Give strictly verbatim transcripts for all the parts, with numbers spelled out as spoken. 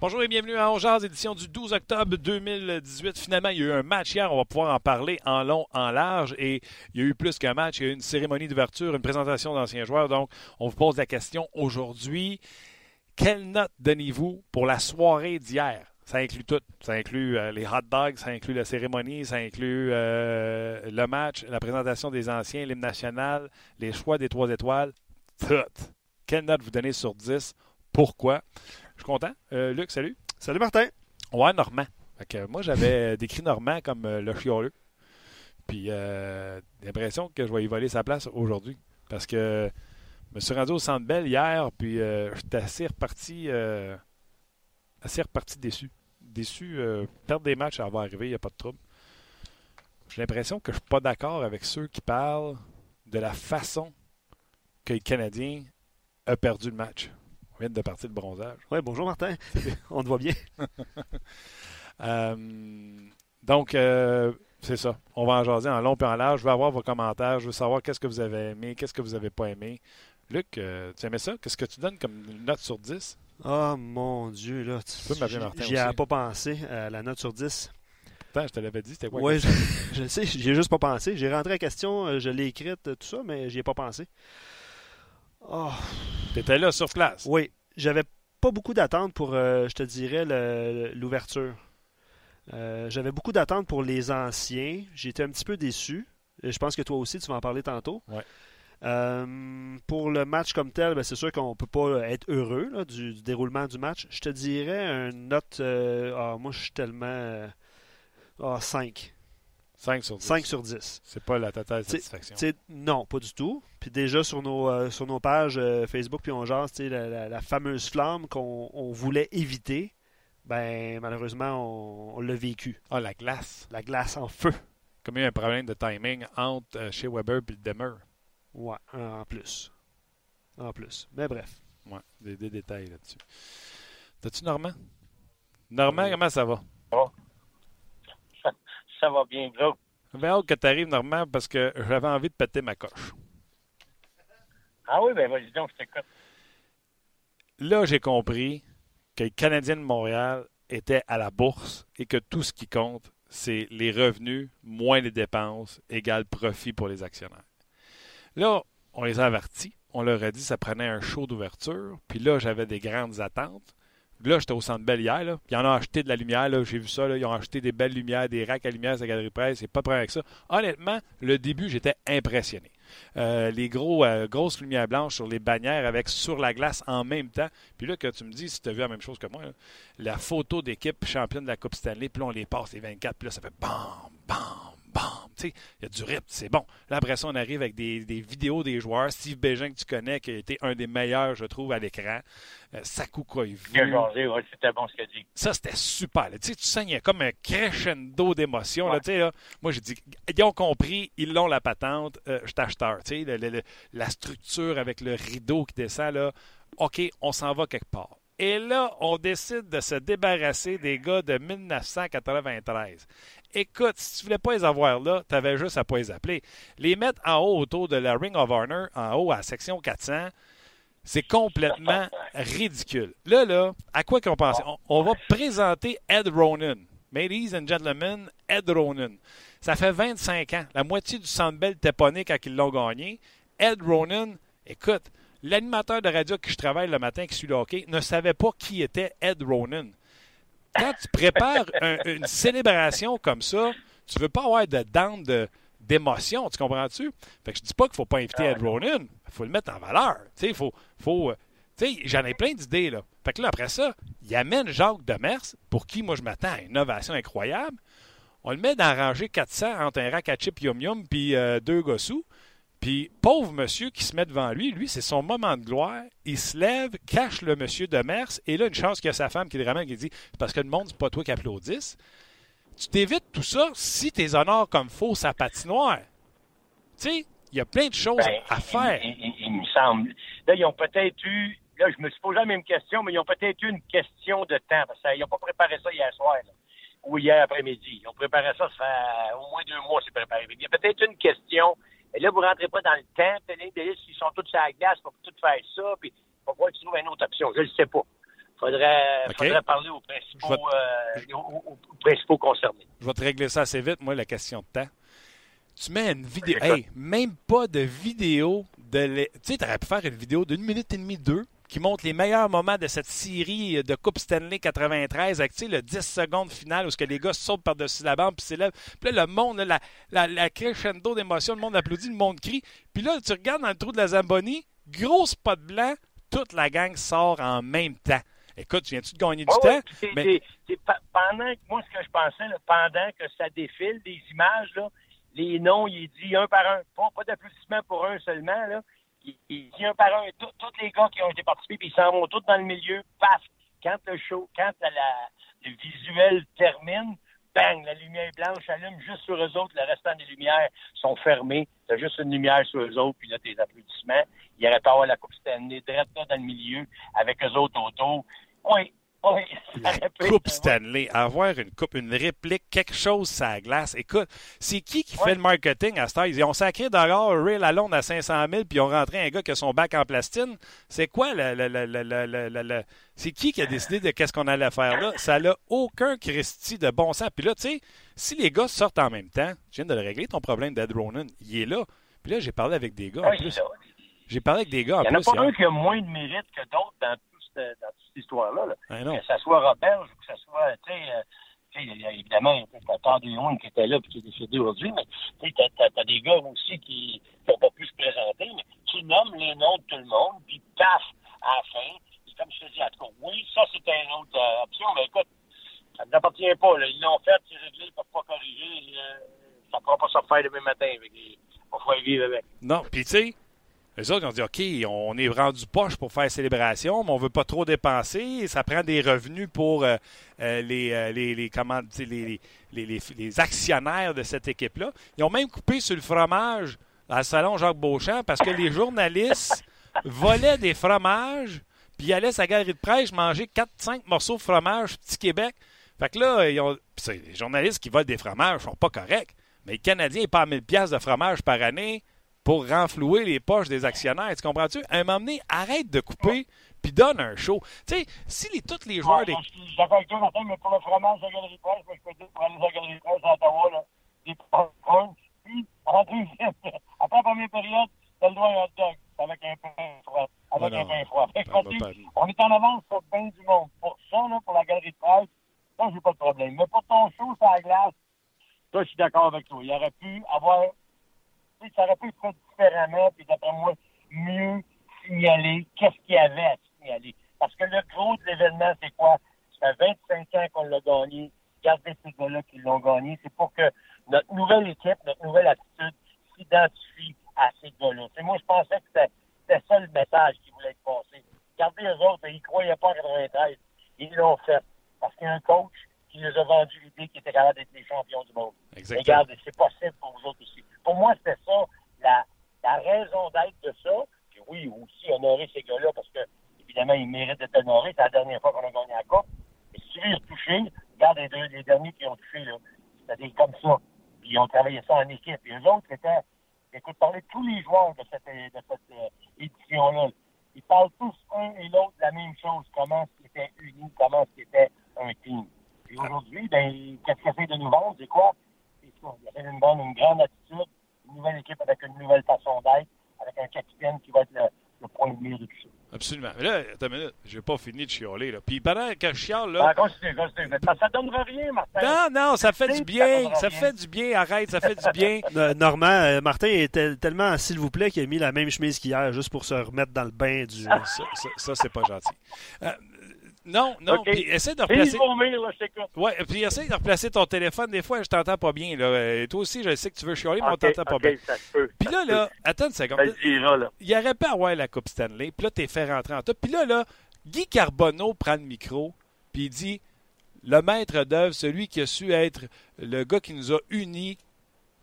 Bonjour et bienvenue à On Jase, édition du douze octobre deux mille dix-huit. Finalement, il y a eu un match hier, on va pouvoir en parler en long, en large. Et il y a eu plus qu'un match, il y a eu une cérémonie d'ouverture, une présentation d'anciens joueurs. Donc, on vous pose la question aujourd'hui. Quelle note donnez-vous pour la soirée d'hier? Ça inclut tout. Ça inclut euh, les hot dogs, ça inclut la cérémonie, ça inclut euh, le match, la présentation des anciens, l'hymne national, les choix des trois étoiles, tout. Quelle note vous donnez sur dix? Pourquoi? Je suis content. Euh, Luc, salut. Salut, Martin. Ouais, Normand. Fait que moi, j'avais décrit Normand comme euh, le chialeux. Puis, euh, l'impression que je vais y voler sa place aujourd'hui. Parce que je me suis rendu au Centre Bell hier, puis euh, j'étais assez reparti, euh, assez reparti déçu. Déçu, euh, perdre des matchs, ça va arriver, il n'y a pas de trouble. J'ai l'impression que je ne suis pas d'accord avec ceux qui parlent de la façon que le Canadien a perdu le match. De partir de bronzage. Oui, bonjour Martin. On te voit bien. euh, donc, euh, c'est ça. On va en jaser en long et en large. Je veux avoir vos commentaires. Je veux savoir qu'est-ce que vous avez aimé, qu'est-ce que vous n'avez pas aimé. Luc, euh, tu aimais ça? Qu'est-ce que tu donnes comme note sur dix? Ah, oh, mon Dieu, là. Tu peux m'appeler Martin aussi. J'y ai pas pensé à la note sur dix. Attends, je te l'avais dit. C'était quoi? Oui, je, je sais. J'y ai juste pas pensé. J'ai rentré la question, je l'ai écrite, tout ça, mais j'y ai pas pensé. Oh. T'étais là sur place. Oui, j'avais pas beaucoup d'attentes pour, euh, je te dirais, le, l'ouverture. Euh, j'avais beaucoup d'attentes pour les anciens. J'étais un petit peu déçu. Je pense que toi aussi, tu vas en parler tantôt. Ouais. Euh, pour le match comme tel, ben, c'est sûr qu'on peut pas être heureux là, du, du déroulement du match. Je te dirais une note... Euh, oh, moi, je suis tellement... Euh, oh, cinq. cinq sur dix. cinq sur dix. C'est pas la totale satisfaction. T'sais, non, pas du tout. Puis déjà, sur nos, euh, sur nos pages euh, Facebook, puis on jase, la, la, la fameuse flamme qu'on on voulait éviter, ben malheureusement, on, on l'a vécu. Ah, la glace. La glace en feu. Comme il y a un problème de timing entre euh, chez Weber et Demers. Ouais, en plus. En plus. Mais bref. Ouais, des, des détails là-dessus. T'as-tu Normand? Normand, comment ça va? Oh. Ça va bien, gros. J'avais hâte que tu arrives, Normand, parce que j'avais envie de péter ma coche. Ah oui, bien, vas-y donc, je t'écoute. Là, j'ai compris que le Canadien de Montréal était à la bourse et que tout ce qui compte, c'est les revenus moins les dépenses égale profit pour les actionnaires. Là, on les a avertis. On leur a dit que ça prenait un show d'ouverture. Puis là, j'avais des grandes attentes. Là, j'étais au Centre Bell hier. Là. Ils en ont acheté de la lumière. Là. J'ai vu ça. Là. Ils ont acheté des belles lumières, des racks à lumière à la Galerie de Presse. C'est pas de problème avec ça. Honnêtement, le début, j'étais impressionné. Euh, les gros, euh, grosses lumières blanches sur les bannières avec sur la glace en même temps. Puis là, que tu me dis, si tu as vu la même chose que moi, là, la photo d'équipe championne de la Coupe Stanley, puis là, on les passe les vingt-quatre, puis là, ça fait bam, bam, bam. Tu sais, il y a du rythme, c'est bon. Là, après ça, on arrive avec des, des vidéos des joueurs. Steve Bégin, que tu connais, qui a été un des meilleurs, je trouve, à l'écran. Euh, Saku Koivu. Ouais, c'était bon ce qu'il a dit. Ça, c'était super. Tu sais, tu sens, il y a comme un crescendo d'émotions. Ouais. Là, tu sais, là, moi, j'ai dit, ils ont compris, ils l'ont la patente, euh, je t'acheteur. Tu sais, le, le, le, la structure avec le rideau qui descend, là, OK, on s'en va quelque part. Et là, on décide de se débarrasser des gars de dix-neuf cent quatre-vingt-treize. Écoute, si tu ne voulais pas les avoir là, tu avais juste à pas les appeler. Les mettre en haut autour de la Ring of Honor, en haut à la section quatre cents, c'est complètement ridicule. Là, là, à quoi qu'on pensait? On, on va présenter Ed Ronan. Ladies and gentlemen, Ed Ronan. Ça fait vingt-cinq ans. La moitié du Centre Bell était poney quand ils l'ont gagné. Ed Ronan, écoute, l'animateur de radio que je travaille le matin, qui suit le hockey, ne savait pas qui était Ed Ronan. quand tu prépares un, une célébration comme ça, tu veux pas avoir de dente de, d'émotion, tu comprends-tu? Fait que je dis pas qu'il faut pas inviter Ed Ronan, il faut le mettre en valeur. Tu sais, faut, faut, j'en ai plein d'idées, là. Fait que là, après ça, il amène Jacques Demers, pour qui, moi, je m'attends à une innovation incroyable. On le met dans la rangée quatre cents entre un rack à chip yum yum puis euh, deux gossous. Puis, pauvre monsieur qui se met devant lui, lui, c'est son moment de gloire. Il se lève, cache le monsieur Demers, et là, une chance qu'il y a sa femme qui le ramène, qui dit « Parce que le monde, c'est pas toi qui applaudisse. » Tu t'évites tout ça si t'es honores comme faux sa patinoire. Tu sais, il y a plein de choses ben, à faire. Il, il, il, il me semble. Là, ils ont peut-être eu... Là, je me suis posé la même question, mais ils ont peut-être eu une question de temps, parce qu'ils n'ont pas préparé ça hier soir, là, ou hier après-midi. Ils ont préparé ça, ça fait au moins deux mois, c'est préparé. Il y a peut-être une question... Et là, vous ne rentrez pas dans le temps. Ils sont tous sur la glace, il faut tout faire ça. Puis, il faut voir qu'ils trouvent une autre option. Je ne le sais pas. Il faudrait, okay. faudrait parler aux principaux, te... euh, aux, aux principaux concernés. Je vais te régler ça assez vite, moi, la question de temps. Tu mets une vidéo. Hey, même pas de vidéo. De les... Tu sais, tu aurais pu faire une vidéo d'une minute et demie, deux, qui montre les meilleurs moments de cette série de Coupe Stanley quatre-vingt-treize, avec le dix secondes final où ce que les gars sautent par-dessus la bande puis s'élèvent. Puis là, le monde, la, la, la crescendo d'émotion, le monde applaudit, le monde crie. Puis là, tu regardes dans le trou de la Zamboni, gros spot blanc, toute la gang sort en même temps. Écoute, viens-tu de gagner du oh, temps? Oui, c'est, mais... c'est, c'est, c'est, pendant, moi, ce que je pensais, là, pendant que ça défile, des images, là, les noms, il est dit un par un. Pas, pas d'applaudissements pour un seulement, là. Il, il dit un par un, tous les gars qui ont été participés, puis ils s'en vont tous dans le milieu, paf, quand le show, quand la, la, le visuel termine, bang, la lumière blanche allume juste sur eux autres, le restant des lumières sont fermées, t'as juste une lumière sur eux autres, puis là, tes applaudissements, il y aurait pas à avoir la Coupe Stanley, direct là, dans le milieu, avec eux autres autour, oui, oui. La Coupe Stanley, avoir une coupe, une réplique, quelque chose sur la glace. Écoute, c'est qui qui ouais. fait le marketing à cette heure? Ils ont sacré d'or Ray Lalonde à cinq cent mille puis ils ont rentré un gars qui a son bac en plastine. C'est quoi le... le, le, le, le, le, le... C'est qui qui a décidé de qu'est-ce qu'on allait faire là? Ça n'a aucun Christi de bon sens. Puis là, tu sais, si les gars sortent en même temps, je viens de le régler, ton problème d'Ed Ronan, il est là. Puis là, j'ai parlé avec des gars en ouais, plus. J'ai parlé avec des gars en plus. Il n'y en a pas un qui a moins de mérite que d'autres dans dans toute cette histoire-là. Là. Ah que ça soit Robert, que ça soit, tu sais, euh, évidemment, Tatar de Lyon qui était là et qui est décédé aujourd'hui, mais tu t'as, t'as des gars aussi qui n'ont pas pu se présenter, mais qui nomment les noms de tout le monde, puis paf, à la fin. Et comme je te dis, en tout cas, oui, ça, c'était une autre euh, option, mais écoute, ça ne nous appartient pas. Là. Ils l'ont fait, c'est réglé, ils ne peuvent pas corriger. Euh, ça ne pourra pas se refaire demain matin. Il va falloir vivre avec. Non, puis tu sais, les autres, ils ont dit, OK, on est rendu poche pour faire célébration, mais on ne veut pas trop dépenser. Ça prend des revenus pour euh, les, euh, les, les, comment, les, les, les, les actionnaires de cette équipe-là. Ils ont même coupé sur le fromage dans le salon Jacques-Beauchamp parce que les journalistes volaient des fromages puis allaient à la Galerie de Presse manger quatre cinq morceaux de fromage Petit Québec. Fait que là, ils ont, c'est, les journalistes qui volent des fromages sont pas corrects, mais le Canadien n'est pas à mille piastres de fromage par année pour renflouer les poches des actionnaires. Tu comprends-tu? À un moment donné, arrête de couper puis donne un show. Tu sais, si les, tous les joueurs... Ouais, je suis d'accord avec toi, Martin, mais pour le fromage de la Galerie de Presse, moi, je peux dire pour aller à la Galerie de Presse à Ottawa, là, des popcorn, puis en deuxième, après la première période, t'as le droit à un hot dog avec un pain froid. Avec un pain froid. Fait, ben, ben, ben, on est en avance sur bien du monde. Pour ça, là, pour la Galerie de Presse, ça, j'ai pas de problème. Mais pour ton show, ça glace, toi, je suis d'accord avec toi. Il aurait pu avoir... Ça aurait pu être fait différemment, puis d'après moi, mieux signaler qu'est-ce qu'il y avait à signaler. Parce que le gros de l'événement, c'est quoi? Ça fait vingt-cinq ans qu'on l'a gagné. Gardez ces gars-là qui l'ont gagné. C'est pour que notre nouvelle équipe, notre nouvelle attitude s'identifie à ces gars-là. C'est, moi, je pensais que c'était, c'était ça le message qui voulait être passé. Gardez les autres, ils ne croyaient pas en quatre-vingt-treize. Ils l'ont fait. Parce qu'il y a un coach qui nous a vendu l'idée qu'ils étaient capables d'être les champions du monde. Exactement. Regardez, c'est possible pour vous autres aussi. Pour moi, c'était ça, la, la raison d'être de ça. Puis oui, aussi honorer ces gars-là, parce que évidemment, ils méritent d'être honorés. C'est la dernière fois qu'on a gagné la Coupe. Et si tu veux toucher, regarde les, deux, les derniers qui ont touché, là, c'était comme ça. Puis ils ont travaillé ça en équipe. Et eux autres, c'était... Écoute, parler de tous les joueurs de cette, de cette euh, édition-là. Ils parlent tous, un et l'autre, la même chose. Comment c'était unis, comment c'était un team. Et aujourd'hui, ben, qu'est-ce que c'est de nous vendre? C'est quoi? Il y avait une bonne, une grande attitude, une nouvelle équipe avec une nouvelle façon d'être, avec un capitaine qui va être le, le point de mire de tout ça. Absolument. Mais là, attends une minute, j'ai pas fini de chialer, là. Puis pendant que je chiale, là... Ah, continue, continue. Ça, ça donnera rien, Martin. Non, non, ça fait du bien. Ça, ça fait du bien, arrête, ça fait du bien. euh, Normand, euh, Martin est tel, tellement, s'il vous plaît, qu'il a mis la même chemise qu'hier, juste pour se remettre dans le bain du... ça, ça, ça c'est pas gentil. Euh, non, non, okay. Puis essaie de replacer... Vomir, là, je t'écoute. Ouais, puis essaie de replacer ton téléphone. Des fois, je t'entends pas bien, là. Et toi aussi, je sais que tu veux chialer, okay, mais on t'entend pas okay, bien. Ça peut, puis là, là, peut. Attends une seconde. Ira, là. Il aurait pas à avoir la Coupe Stanley, puis là, t'es fait rentrer en tout. Puis là, là, Guy Carbonneau prend le micro, puis il dit, le maître d'œuvre, celui qui a su être le gars qui nous a unis,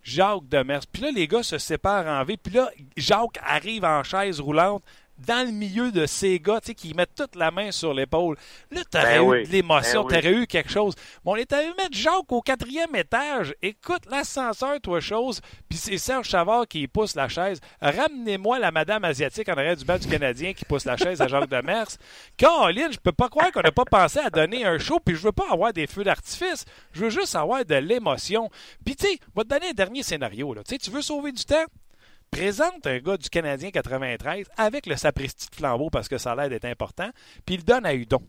Jacques Demers. Puis là, les gars se séparent en V, puis là, Jacques arrive en chaise roulante, dans le milieu de ces gars, tu sais, qui mettent toute la main sur l'épaule. Là, t'aurais ben eu oui. de l'émotion, ben t'aurais oui. eu quelque chose. Mais on est allé mettre Jacques au quatrième étage. Écoute, l'ascenseur, toi, chose. Puis c'est Serge Savard qui pousse la chaise. Ramenez-moi la madame asiatique en arrière du banc du Canadien qui pousse la chaise à Jacques Demers. Caroline, je peux pas croire qu'on n'a pas pensé à donner un show, puis je veux pas avoir des feux d'artifice. Je veux juste avoir de l'émotion. Puis tu sais, on va te donner un dernier scénario, là. Tu sais, tu veux sauver du temps? Présente un gars du Canadien quatre-vingt-treize avec le sapristi de flambeau parce que ça a l'air d'être important, puis il le donne à Hudon,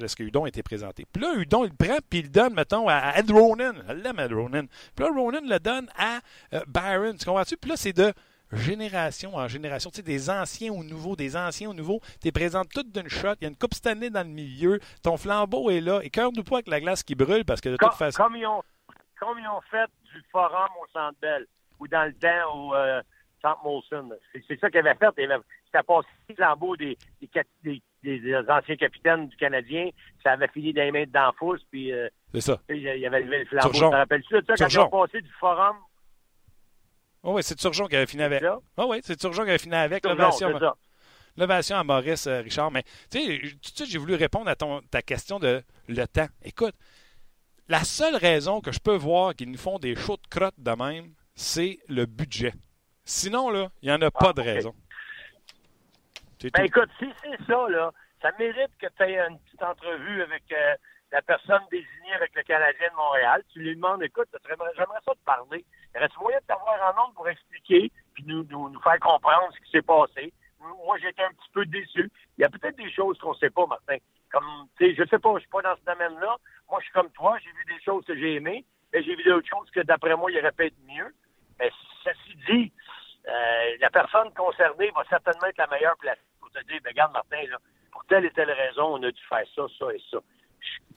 parce que Hudon a été présenté. Puis là, Hudon, il le prend, puis il le donne, mettons, à Ed Ronan. Elle l'aime, Ed Ronan. Puis là, Ronan le donne à euh, Byron, tu comprends-tu? Puis là, c'est de génération en génération, tu sais, des anciens aux nouveaux, des anciens aux nouveaux. Tu les présentes toutes d'une shot, il y a une coupe Stanley dans le milieu, ton flambeau est là, écœure-nous pas avec la glace qui brûle, parce que de toute comme, façon... Comme ils, ont, comme ils ont fait du forum au Centre Bell, ou dans le temps au... Euh... Molson. C'est, c'est ça qu'il avait fait. Il avait, ça passait le flambeau des, des, des, des anciens capitaines du Canadien. Ça avait fini dans les mains de Danfous. Puis, euh, c'est ça. Puis, il avait levé le flambeau. Tu te rappelles-tu de ça quand Turgeon. Ils ont passé du forum? Oh oui, c'est Turgeon qui avait fini avec. Oh oui, c'est Turgeon qui avait fini avec. Turgeon, l'ovation, c'est ça. L'ovation à Maurice euh, Richard. Mais tu sais, tout de suite, j'ai voulu répondre à ton, ta question de le temps. Écoute, la seule raison que je peux voir qu'ils nous font des shows de crotte de même, c'est le budget. Sinon, là, il n'y en a pas ah, de okay. raison. C'est ben tout. Écoute, si c'est ça, là, ça mérite que tu aies une petite entrevue avec euh, la personne désignée avec le Canadien de Montréal. Tu lui demandes, écoute, j'aimerais ça te parler. Il reste moyen de t'avoir en ondes pour expliquer puis nous, nous, nous faire comprendre ce qui s'est passé. Moi, j'étais un petit peu déçu. Il y a peut-être des choses qu'on ne sait pas, Martin. Comme, tu sais, je sais pas, je suis pas dans ce domaine-là. Moi, je suis comme toi, j'ai vu des choses que j'ai aimées, mais j'ai vu d'autres choses que, d'après moi, il aurait pu être mieux. Mais ceci dit, euh, la personne concernée va certainement être la meilleure placée pour te dire, regarde Martin, là, pour telle et telle raison, on a dû faire ça, ça et ça.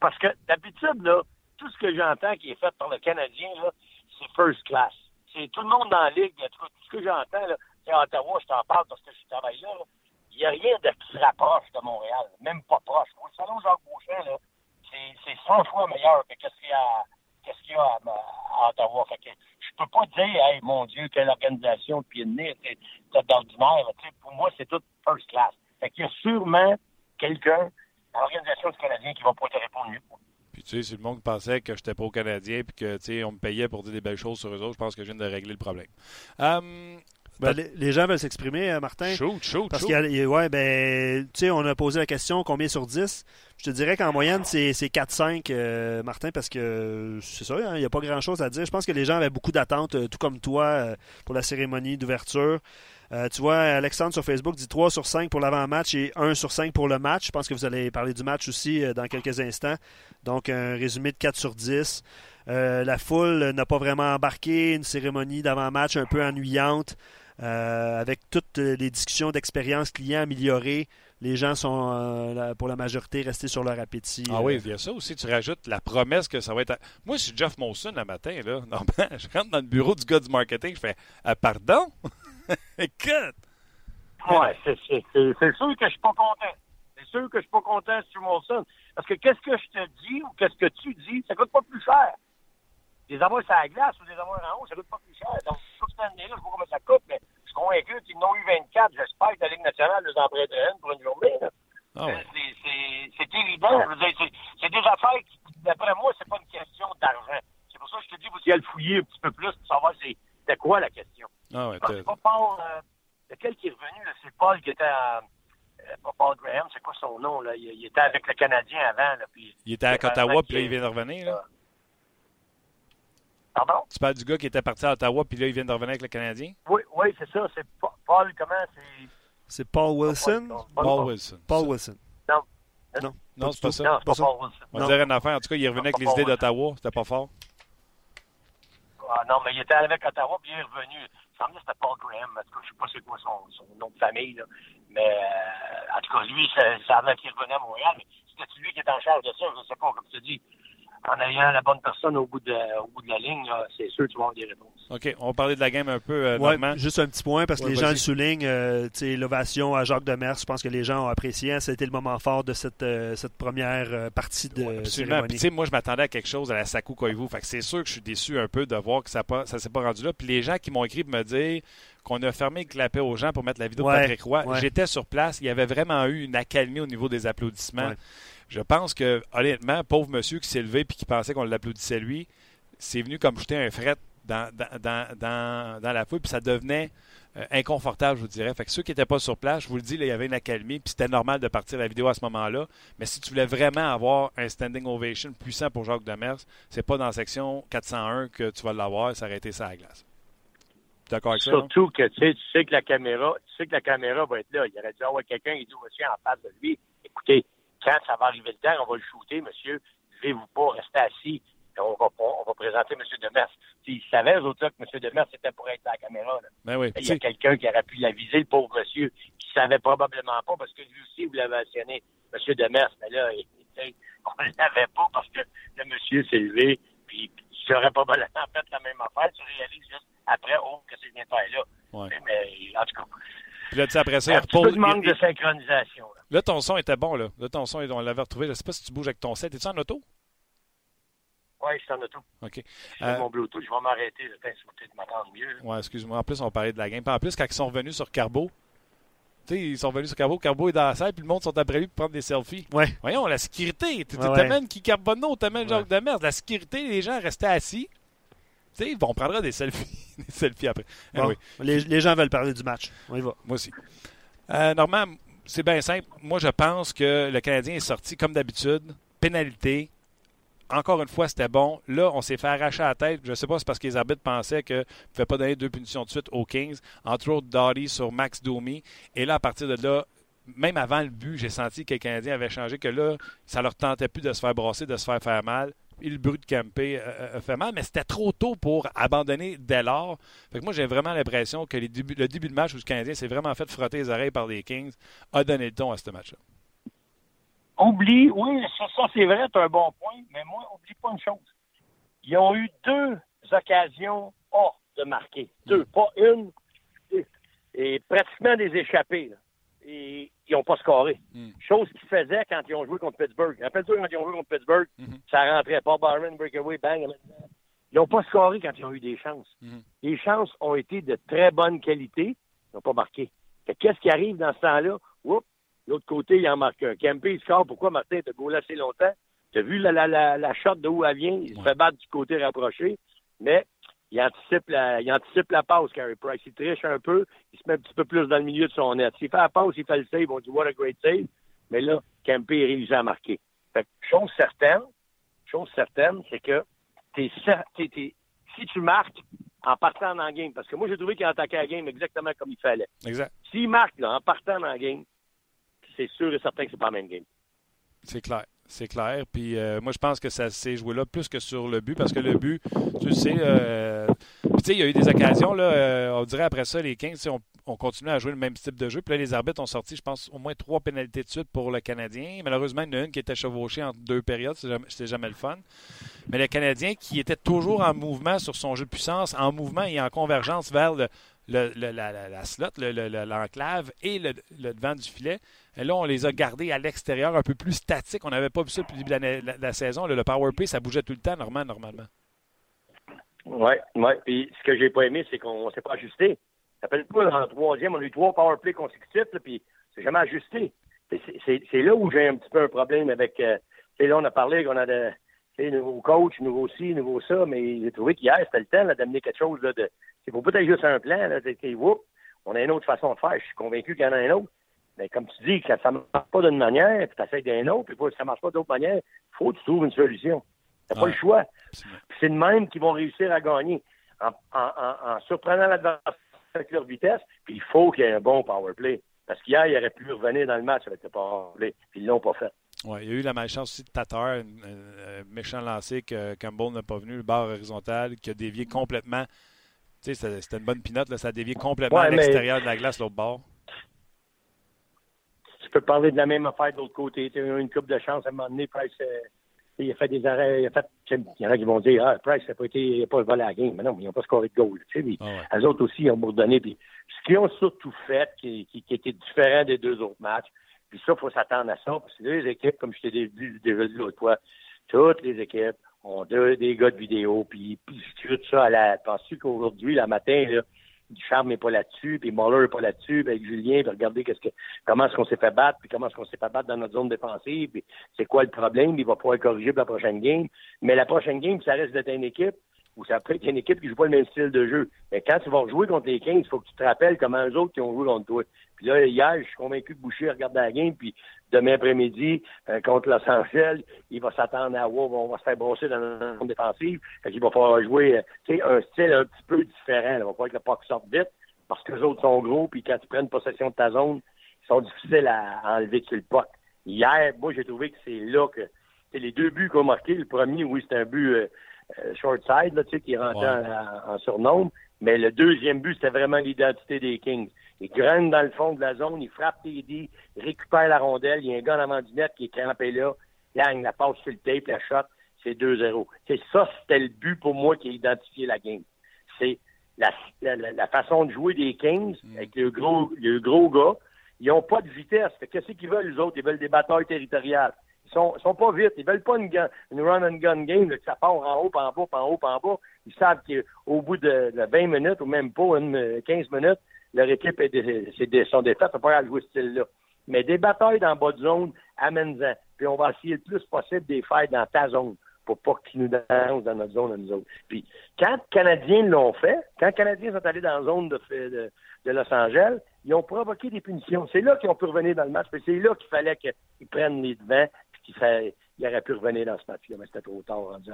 Parce que d'habitude, là, tout ce que j'entends qui est fait par le Canadien, là, c'est first class. C'est tout le monde dans la ligue. Tout ce que j'entends, là, c'est à Ottawa, je t'en parle parce que je travaille là. Il n'y a rien de qui se rapproche de Montréal, même pas proche. Au salon Jacques Beauchamp, là, c'est, c'est cent fois meilleur que qu'est-ce qu'il y a, qu'est-ce qu'il y a à, à Ottawa. Fait que, je peux pas dire, hey, mon Dieu, quelle organisation, puis le nez, c'est, c'est d'ordinaire. Tu sais, pour moi, c'est tout first class. Fait qu'il y a sûrement quelqu'un dans l'organisation du Canadien qui va pas te répondre mieux. Puis tu sais, si le monde pensait que j'étais pas au Canadien, puis que, tu sais, on me payait pour dire des belles choses sur eux autres, je pense que je viens de régler le problème. Um... Ben, les gens veulent s'exprimer, Martin. Shoot, shoot, parce shoot. Qu'il y a, ouais, ben, tu sais, on a posé la question combien sur dix. Je te dirais qu'en moyenne, c'est, c'est quatre à cinq, euh, Martin, parce que c'est ça, hein, il n'y a pas grand-chose à dire. Je pense que les gens avaient beaucoup d'attentes, tout comme toi, pour la cérémonie d'ouverture. Euh, tu vois, Alexandre sur Facebook dit trois sur cinq pour l'avant-match et un sur cinq pour le match. Je pense que vous allez parler du match aussi euh, dans quelques instants. Donc, un résumé de quatre sur dix. Euh, la foule n'a pas vraiment embarqué. Une cérémonie d'avant-match un peu ennuyante. Euh, avec toutes les discussions d'expérience client améliorée, les gens sont, euh, pour la majorité, restés sur leur appétit. Ah oui, il y a ça aussi. Tu rajoutes la promesse que ça va être... À... Moi, je suis Jeff Monson le matin. Là. Non, ben, je rentre dans le bureau du gars du marketing, je fais ah, « Pardon? Écoute! » Oui, c'est, c'est, c'est, c'est sûr que je suis pas content. C'est sûr que je suis pas content sur Monson. Parce que qu'est-ce que je te dis ou qu'est-ce que tu dis, ça coûte pas plus cher. Des avoirs sur la glace ou des avoirs en haut, ça coûte pas plus cher. Donc, toute cette année-là, je ne sais pas comment ça coûte, mais je suis convaincu qu'ils n'ont eu vingt-quatre. J'espère que la Ligue nationale nous en prête une pour une journée. Là. Oh oui. c'est, c'est, c'est évident. Je veux dire, c'est, c'est des affaires qui, d'après moi, c'est pas une question d'argent. C'est pour ça que je te dis, vous allez le fouiller un petit peu plus pour savoir c'est, c'est quoi la question. Ah oui, c'est pas Paul. Euh, lequel qui est revenu, là, c'est Paul qui était à. Euh, pas Paul Graham, c'est quoi son nom? Là? Il, il était avec le Canadien avant. Là, puis, il était à Ottawa, puis là, il vient de revenir. Là. Pardon? Tu parles du gars qui était parti à Ottawa, puis là, il vient de revenir avec le Canadien? Oui, oui, c'est ça. C'est Paul, comment? C'est C'est Paul Wilson? Paul Wilson. Paul Wilson. Non. Non, non c'est pas ça. Non, c'est pas Paul Wilson. On dirait une affaire. En tout cas, il revenait avec les idées d'Ottawa. C'était pas fort. Ah, non, mais il était avec Ottawa, puis il est revenu. Il semblait que c'était Paul Graham. En tout cas, je ne sais pas c'est quoi son, son nom de famille. Là. Mais euh, en tout cas, lui, ça, ça avait qu'il revenait à Montréal. Mais c'était lui qui était en charge de ça. Je ne sais pas, comme tu dis. En ayant la bonne personne au bout de, au bout de la ligne, c'est sûr que tu vas avoir des réponses. OK, on va parler de la game un peu, euh, ouais, juste un petit point, parce que ouais, les gens le soulignent. Euh, l'ovation à Jacques Demers, je pense que les gens ont apprécié. C'était le moment fort de cette, euh, cette première partie de ouais, cérémonie. Puis, moi, je m'attendais à quelque chose à la Saku Koivu. Fait que c'est sûr que je suis déçu un peu de voir que ça ne s'est pas rendu là. Puis les gens qui m'ont écrit pour me dire qu'on a fermé le clapet aux gens pour mettre la vidéo ouais, de Patrick Roy, ouais. J'étais sur place. Il y avait vraiment eu une accalmie au niveau des applaudissements. Ouais. Je pense que, honnêtement, pauvre monsieur qui s'est levé et qui pensait qu'on l'applaudissait lui, c'est venu comme jeter un fret dans, dans, dans, dans la foule, puis ça devenait euh, inconfortable, je vous dirais. Fait que ceux qui n'étaient pas sur place, je vous le dis, là, il y avait une accalmie, puis c'était normal de partir la vidéo à ce moment-là. Mais si tu voulais vraiment avoir un standing ovation puissant pour Jacques Demers, c'est pas dans la section quatre cent un que tu vas l'avoir, s'arrêter ça à la glace. Tu es d'accord avec ça? Surtout que tu sais, tu sais que la caméra, tu sais que la caméra va être là. Il aurait dû avoir quelqu'un qui dit aussi en face de lui, écoutez. Quand ça va arriver le temps, on va le shooter, monsieur. Levez-vous pas, restez assis. On va, on va présenter M. Demers. Ils savaient, autres, que M. Demers, c'était pour être à la caméra. Là. Ben oui, il y a quelqu'un qui aurait pu l'aviser, le pauvre monsieur, qui ne savait probablement pas, parce que lui aussi, vous l'avez mentionné, M. Demers. Mais là, on ne l'avait pas parce que le monsieur s'est levé. Puis, il n'aurait pas probablement fait la même affaire. Tu réalises juste après, oh, que c'est une affaire-là. Ouais. Mais, mais en tout cas. Puis là, tu sais, après ça, il repose. Un peu de manque de synchronisation. Là. là, ton son était bon, là. Là, ton son, on l'avait retrouvé. Je ne sais pas si tu bouges avec ton set. Es-tu en auto? Oui, je suis en auto. OK. Je euh... mon Bluetooth, je vais m'arrêter. Je vais essayer de m'entendre mieux. Oui, excuse-moi. En plus, on parlait de la game. Puis en plus, quand ils sont revenus sur Carbo, tu sais, ils sont revenus sur Carbo, Carbo est dans la salle, puis le monde sont après lui pour prendre des selfies. Ouais. Voyons, la sécurité. Tu ouais, t'amènes ouais. Guy Carbonneau, t'amènes Jacques ouais. Demers. La sécurité, les gens restaient assis. Tu sais, on prendra des selfies, des selfies après. Anyway. Bon, les, les gens veulent parler du match. On y va. Moi aussi. Euh, Normand, c'est bien simple. Moi, je pense que le Canadien est sorti, comme d'habitude, pénalité. Encore une fois, c'était bon. Là, on s'est fait arracher la tête. Je ne sais pas, c'est parce que les arbitres pensaient qu'ils ne pouvaient pas donner deux punitions de suite aux Kings. Entre autres, Doughty sur Max Domi. Et là, à partir de là, même avant le but, j'ai senti que les Canadiens avaient changé, que là, ça ne leur tentait plus de se faire brasser, de se faire faire mal. Et le bruit de Kempe euh, fait mal, mais c'était trop tôt pour abandonner dès lors. Fait que moi, j'ai vraiment l'impression que les débuts, le début de match où le Canadien s'est vraiment fait frotter les oreilles par les Kings a donné le ton à ce match-là. Oublie, oui, ça c'est vrai, c'est un bon point, mais moi, oublie pas une chose. Ils ont eu deux occasions hors de marquer. Deux, pas une. Et, et pratiquement des échappées. Là. Et ils n'ont pas scoré. Mm. Chose qu'ils faisaient quand ils ont joué contre Pittsburgh. Rappelle-toi, quand ils ont joué contre Pittsburgh, mm-hmm. ça rentrait pas. Byron, breakaway, bang. Ils n'ont pas scoré quand ils ont eu des chances. Mm. Les chances ont été de très bonne qualité. Ils n'ont pas marqué. Fait, qu'est-ce qui arrive dans ce temps-là? Oups, l'autre côté, il en marque un. Kempe, il score. Pourquoi, Martin, t'as goalé assez longtemps? T'as vu la, la, la, la shot de où elle vient? Il se fait battre du côté rapproché. Mais... Il anticipe, la, il anticipe la passe, Carey Price. Il triche un peu, il se met un petit peu plus dans le milieu de son net. S'il fait la passe, il fait le save, on dit « What a great save ». Mais là, Kempe est réussi à marquer. Fait que, chose certaine, chose certaine, c'est que t'es, t'es, t'es, si tu marques en partant dans la game, parce que moi, j'ai trouvé qu'il attaquait la game exactement comme il fallait. Exact. S'il marque là, en partant dans la game, c'est sûr et certain que c'est pas la même game. C'est clair. C'est clair. Puis euh, moi, je pense que ça s'est joué là plus que sur le but, parce que le but, tu sais, euh, tu sais, il y a eu des occasions, là, euh, on dirait après ça, les Kings, on, on continuait à jouer le même type de jeu. Puis là, les arbitres ont sorti, je pense, au moins trois pénalités de suite pour le Canadien. Malheureusement, il y en a une qui était chevauchée entre deux périodes. C'était jamais, c'était jamais le fun. Mais le Canadien qui était toujours en mouvement sur son jeu de puissance, en mouvement et en convergence vers le... Le, le, la, la, la slot, le, le, l'enclave et le, le devant du filet. Et là, on les a gardés à l'extérieur, un peu plus statiques. On n'avait pas vu ça depuis le début de la, la, la saison. Le, le power play, ça bougeait tout le temps, Normand, normalement. Oui, oui. Puis ce que j'ai pas aimé, c'est qu'on ne s'est pas ajusté. Rappelle-toi, en troisième, on a eu trois power play consécutifs, là, puis c'est jamais ajusté. C'est, c'est, c'est là où j'ai un petit peu un problème avec... Euh, là, on a parlé qu'on a de... nouveau coach, nouveau ci, nouveau ça, mais j'ai trouvé qu'hier, c'était le temps là, d'amener quelque chose là, de... Il faut peut-être juste un plan, là, whoop, on a une autre façon de faire. Je suis convaincu qu'il y en a une autre. Mais comme tu dis, que ça ne marche pas d'une manière, puis tu essaies d'une autre, puis ça ne marche pas d'autre manière, il faut que tu trouves une solution. Tu n'as ah, pas le choix. Puis c'est de même qu'ils vont réussir à gagner en, en, en, en surprenant l'adversaire avec leur vitesse, puis il faut qu'il y ait un bon power play. Parce qu'hier, il aurait pu revenir dans le match avec le port. Puis ils ne l'ont pas fait. Ouais, il y a eu la malchance aussi de Tatar, un méchant lancé que Campbell n'a pas venu, le barre horizontal, qui a dévié complètement. Tu sais, c'était une bonne pinotte, là, ça a dévié complètement ouais, à l'extérieur mais... de la glace, l'autre bord. Tu peux parler de la même affaire de l'autre côté. Tu as eu une coupe de chance à un moment donné, Price, euh, il a fait des arrêts. Il a fait, il y en a qui vont dire ah, Price n'a pas été, il n'a pas volé à la game. Mais non, mais ils n'ont pas scoré de goal. Tu sais, ah ouais. Les autres aussi, ils ont bourdonné. Puis, ce qu'ils ont surtout fait, qui, qui, qui était différent des deux autres matchs, puis ça, il faut s'attendre à ça, parce que les équipes, comme je t'ai dit déjà dit l'autre fois, toutes les équipes ont deux, des gars de vidéo, puis ils structurent ça à la... Penses-tu qu'aujourd'hui, le matin, là, Ducharme n'est pas là-dessus, puis Muller n'est pas là-dessus, puis avec Julien, puis regarder qu'est-ce que, comment est-ce qu'on s'est fait battre, puis comment est-ce qu'on s'est fait battre dans notre zone défensive, puis c'est quoi le problème, il va pouvoir corriger pour la prochaine game. Mais la prochaine game, ça reste d'être une équipe, ou ça peut être une équipe qui joue pas le même style de jeu. Mais quand tu vas rejouer contre les Kings, il faut que tu te rappelles comment eux autres qui ont joué contre toi. Puis là, hier, je suis convaincu que Boucher regarde la game, puis demain après-midi, euh, contre Los Angeles, il va s'attendre à wow, on va se faire brosser dans la zone défensive. Fait qu'il va falloir jouer euh, un style un petit peu différent. Il va falloir que le puck sorte vite, parce que les autres sont gros, puis quand tu prends une possession de ta zone, ils sont difficiles à, à enlever sur le puck. Hier, moi, j'ai trouvé que c'est là que les deux buts qu'on a marqués, le premier, oui, c'est un but euh, euh, short side, là, tu sais, qui rentre en, en surnombre, mais le deuxième but, c'était vraiment l'identité des Kings. Ils grainent dans le fond de la zone, ils frappent T D, ils récupèrent la rondelle, il y a un gars en avant du net qui est crampé là, gagne la passe sur le tape, la shot, c'est deux zéro. C'est ça, c'était le but pour moi qui a identifié la game. C'est la, la, la façon de jouer des Kings avec le gros, le gros gars. Ils n'ont pas de vitesse. Qu'est-ce qu'ils veulent, les autres? Ils veulent des batailles territoriales. Ils sont, sont pas vite. Ils veulent pas une, gun, une run-and-gun game, là, que ça part en haut, en bas, en haut, en bas. Ils savent qu'au bout de, de vingt minutes ou même pas une, quinze minutes, leur équipe est des, c'est des, sont des fêtes, on peut pas jouer ce style-là. Mais des batailles dans bas de zone, amène-en. Puis on va essayer le plus possible de les faire dans ta zone pour pas qu'ils nous dansent dans notre zone à nous autres. Puis quand les Canadiens l'ont fait, quand les Canadiens sont allés dans la zone de, de, de Los Angeles, ils ont provoqué des punitions. C'est là qu'ils ont pu revenir dans le match. Puis c'est là qu'il fallait qu'ils prennent les devants puis qu'ils fallait, ils auraient pu revenir dans ce match-là. Mais c'était trop tard rendu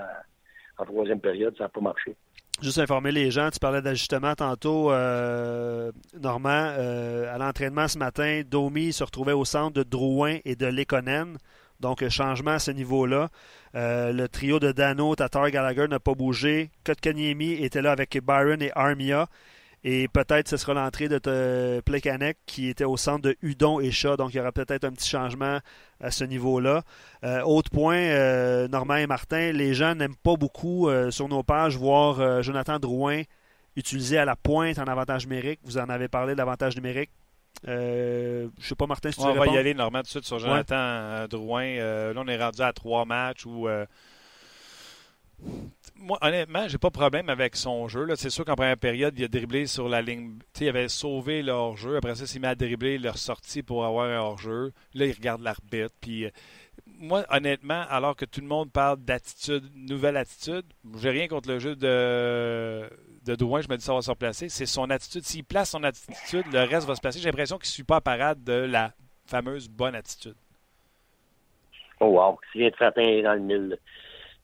en troisième période. Ça n'a pas marché. Juste informer les gens, tu parlais d'ajustement tantôt, euh, Normand. Euh, à l'entraînement ce matin, Domi se retrouvait au centre de Drouin et de Lehkonen. Donc, changement à ce niveau-là. Euh, le trio de Danault, Tatar, Gallagher n'a pas bougé. Kotkaniemi était là avec Byron et Armia. Et peut-être ce sera l'entrée de te... Plekanec qui était au centre de Hudon et Chat. Donc, il y aura peut-être un petit changement à ce niveau-là. Euh, autre point, euh, Normand et Martin, les gens n'aiment pas beaucoup euh, sur nos pages voir euh, Jonathan Drouin utilisé à la pointe en avantage numérique. Vous en avez parlé de l'avantage numérique. Euh, je ne sais pas, Martin, si tu veux répondre. On va y aller, Normand, tout de suite sur Jonathan ouais. Drouin. Euh, là, on est rendu à trois matchs où... Euh... Moi, honnêtement, j'ai pas de problème avec son jeu. Là. C'est sûr qu'en première période, il a dribblé sur la ligne. T'sais, il avait sauvé le hors-jeu. Après ça, il s'est mis à dribbler leur sortie pour avoir un hors-jeu. Là, il regarde l'arbitre. Puis, euh, moi, honnêtement, alors que tout le monde parle d'attitude, nouvelle attitude, j'ai rien contre le jeu de, de Drouin. Je me dis ça va se replacer. C'est son attitude. S'il place son attitude, le reste va se placer. J'ai l'impression qu'il ne suit pas la parade de la fameuse bonne attitude. Oh, wow. Tu viens de frapper dans le mille.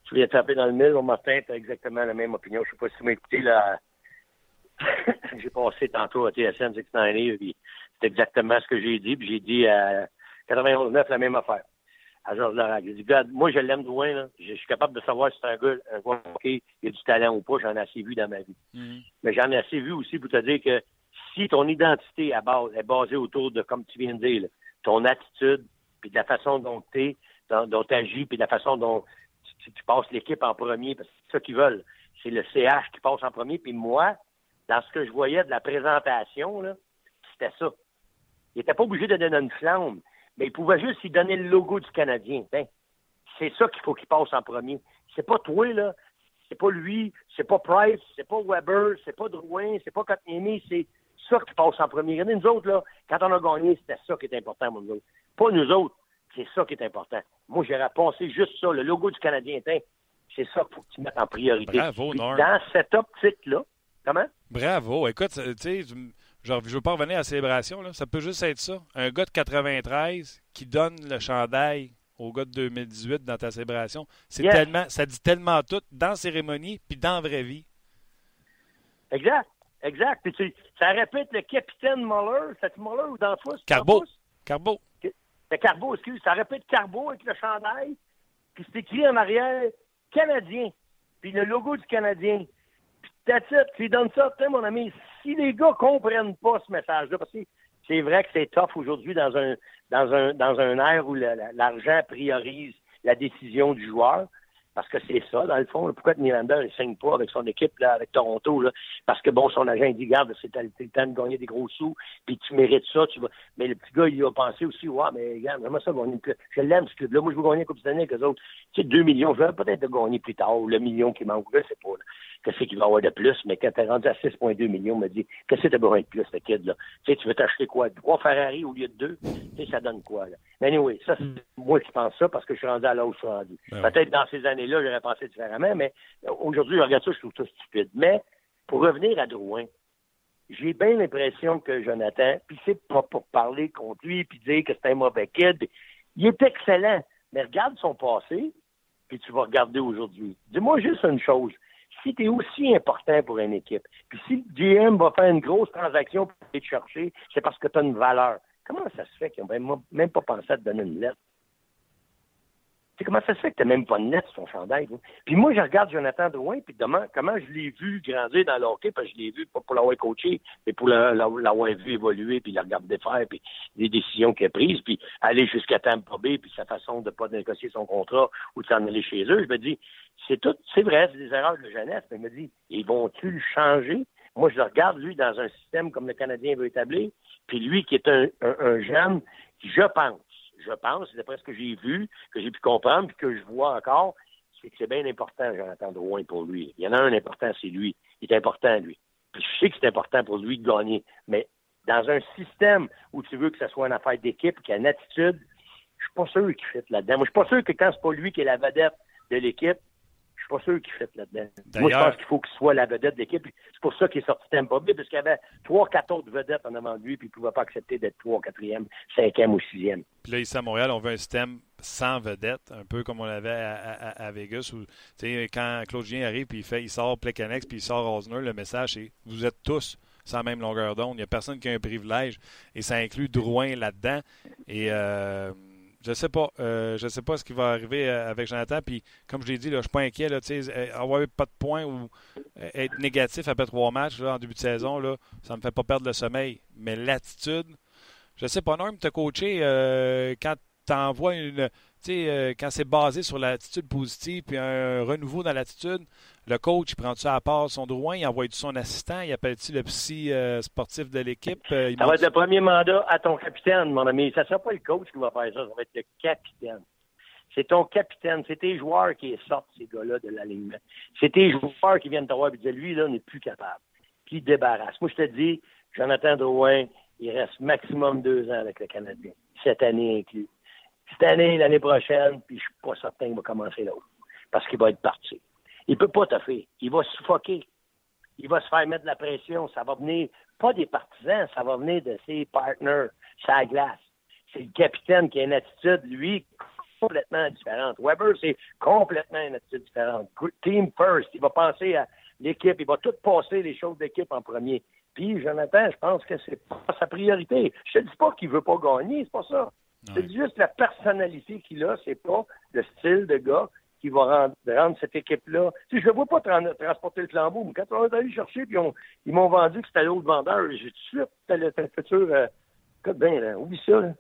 Tu viens de taper dans le mille, mon Martin, tu as exactement la même opinion. Je ne sais pas si vous m'écoutez, là. J'ai passé tantôt à T S N six cent neuf, puis c'est exactement ce que j'ai dit, puis j'ai dit à quatre-vingt-dix-neuf la même affaire, à Georges Larac. J'ai dit, moi, je l'aime loin, là. Je suis capable de savoir si c'est un gars, un gars, OK, il y a du talent ou pas, j'en ai assez vu dans ma vie. Mm-hmm. Mais j'en ai assez vu aussi pour te dire que si ton identité à base, est basée autour de, comme tu viens de dire, là, ton attitude, puis de la façon dont tu es, dont tu agis, puis de la façon dont... Si tu passes l'équipe en premier, parce que c'est ça qu'ils veulent. C'est le C H qui passe en premier. Puis moi, dans ce que je voyais de la présentation, là, c'était ça. Il n'était pas obligé de donner une flamme, mais il pouvait juste y donner le logo du Canadien. Ben, c'est ça qu'il faut qu'il passe en premier. C'est pas toi, là. C'est pas lui. C'est pas Price. C'est pas Weber. C'est pas Drouin. C'est pas Kotkaniemi. C'est ça qui passe en premier. Regardez, nous autres, là, quand on a gagné, c'était ça qui est important pour nous autres. Pas nous autres. C'est ça qui est important. Moi, j'ai repensé juste ça. Le logo du Canadien, c'est ça qu'il faut que tu mettes en priorité. Bravo, Norm. Dans cette optique-là, comment? Bravo. Écoute, tu sais, je ne veux pas revenir à la célébration. Là. Ça peut juste être ça. Un gars de quatre-vingt-treize qui donne le chandail au gars de deux mille dix-huit dans ta célébration. C'est yes. tellement, ça dit tellement tout dans la cérémonie puis dans la vraie vie. Exact. Exact. Puis tu, ça répète le capitaine Muller. C'est Muller ou Danfous? Carbo. Carbo. Le Carbo, excuse. Ça répète Carbo avec le chandail. Puis c'est écrit en arrière Canadien. Puis le logo du Canadien. Puis t'as dit, tu donnes ça, mon ami. Si les gars comprennent pas ce message-là, parce que c'est vrai que c'est tough aujourd'hui dans un dans un dans un air où la, la, l'argent priorise la décision du joueur. Parce que c'est ça, dans le fond. Là, pourquoi Nylander ne signe pas avec son équipe, là, avec Toronto? Là, parce que, bon, son agent dit, garde, c'est le temps de gagner des gros sous, puis tu mérites ça. Tu vas... Mais le petit gars, il a pensé aussi, ouais, mais regarde, vraiment ça, bon, je l'aime, ce club-là. Moi, je veux gagner la Coupe Stanley avec eux autres. Tu sais, deux millions, je vais peut-être gagner plus tard, le million qui manque, là, c'est pas, là. Qu'est-ce qu'il va avoir de plus? Mais quand t'es rendu à six virgule deux millions, on m'a dit, qu'est-ce que t'as besoin de plus, ce kid, là? Tu sais, tu veux t'acheter quoi? Trois Ferrari au lieu de deux? Tu sais, ça donne quoi, là? Mais anyway, ça, c'est moi qui pense ça parce que je suis rendu à là où je suis rendu. Ben peut-être oui. Dans ces années-là, j'aurais pensé différemment, mais aujourd'hui, je regarde ça, je trouve ça stupide. Mais, pour revenir à Drouin, j'ai bien l'impression que Jonathan, puis c'est pas pour parler contre lui, puis dire que c'est un mauvais kid, il est excellent. Mais regarde son passé, puis tu vas regarder aujourd'hui. Dis-moi juste une chose. Si tu es aussi important pour une équipe, puis si le G M va faire une grosse transaction pour aller te chercher, c'est parce que tu as une valeur. Comment ça se fait qu'ils n'ont même pas pensé à te donner une lettre? Tu sais, comment ça se fait que tu n'as même pas une lettre sur ton chandail? Hein? Puis moi, je regarde Jonathan Drouin, puis demande comment je l'ai vu grandir dans le hockey, parce que je l'ai vu pas pour l'avoir coaché, mais pour l'avoir vu évoluer, puis la regarder faire, puis les décisions qu'il a prises, puis aller jusqu'à Tampa Bay, puis sa façon de ne pas négocier son contrat ou de s'en aller chez eux. Je me dis... C'est tout, c'est vrai, c'est des erreurs de jeunesse, mais il me dit, ils vont-tu le changer? Moi, je le regarde, lui, dans un système comme le Canadien veut établir, puis lui qui est un, un, un jeune, je pense, je pense, d'après ce que j'ai vu, que j'ai pu comprendre, puis que je vois encore, c'est que c'est bien important, Jonathan Drouin, pour lui. Il y en a un important, c'est lui. Il est important, lui. Puis je sais que c'est important pour lui de gagner, mais dans un système où tu veux que ça soit une affaire d'équipe, qu'il y a une attitude, je suis pas sûr qu'il fit là-dedans. Moi, je suis pas sûr que quand c'est pas lui qui est la vedette de l'équipe, pas sûr qu'il fait là-dedans. D'ailleurs, moi, je pense qu'il faut qu'il soit la vedette de l'équipe. C'est pour ça qu'il est sorti de Tampa Bay, parce qu'il y avait trois quatre autres vedettes en avant de lui, puis il ne pouvait pas accepter d'être trois, quatrième, cinquième ou sixième. Puis là, ici à Montréal, on veut un système sans vedette, un peu comme on l'avait à, à, à Vegas, où quand Claude Julien arrive, puis il, fait, il sort Plekanec, puis il sort Rosner, le message c'est « Vous êtes tous sans même longueur d'onde. Il n'y a personne qui a un privilège. » Et ça inclut Drouin là-dedans. Et... Euh, Je ne sais pas. Euh, je sais pas ce qui va arriver avec Jonathan. Puis, comme je l'ai dit, là, je ne suis pas inquiet. Là, avoir pas de points ou être négatif après trois matchs là, en début de saison, là, ça ne me fait pas perdre le sommeil. Mais l'attitude, je ne sais pas. Norm, t'as coaché euh, quand tu envoies une. Tu sais, euh, quand c'est basé sur l'attitude positive puis un renouveau dans l'attitude, le coach, il prend-tu à part son Drouin, il envoie-tu son assistant, il appelle-tu le psy euh, sportif de l'équipe? Euh, ça va être le premier mandat à ton capitaine, mon ami. Ça ne sera pas le coach qui va faire ça, ça va être le capitaine. C'est ton capitaine, c'est tes joueurs qui sortent, ces gars-là, de l'alignement. C'est tes joueurs qui viennent te voir et te disent, lui, là, on n'est plus capable. Puis il débarrasse. Moi, je te dis, Jonathan Drouin, il reste maximum deux ans avec le Canadien, cette année inclus. Cette année, l'année prochaine, puis je suis pas certain qu'il va commencer l'autre. Parce qu'il va être parti. Il peut pas taffer. Il va suffoquer. Il va se faire mettre de la pression. Ça va venir, pas des partisans, ça va venir de ses partners, sa glace. C'est le capitaine qui a une attitude, lui, complètement différente. Weber, c'est complètement une attitude différente. Team first. Il va penser à l'équipe. Il va tout passer les choses d'équipe en premier. Puis, Jonathan, je pense que c'est pas sa priorité. Je te dis pas qu'il veut pas gagner, c'est pas ça. C'est juste la personnalité qu'il a, c'est pas le style de gars qui va rendre, rendre cette équipe-là. Tu sais, je ne vois pas tra- transporter le flambeau, mais quand on est allé chercher, puis on, ils m'ont vendu que c'était l'autre vendeur, j'ai tout de suite le futur. Euh, ben, là, oublie ça. Là.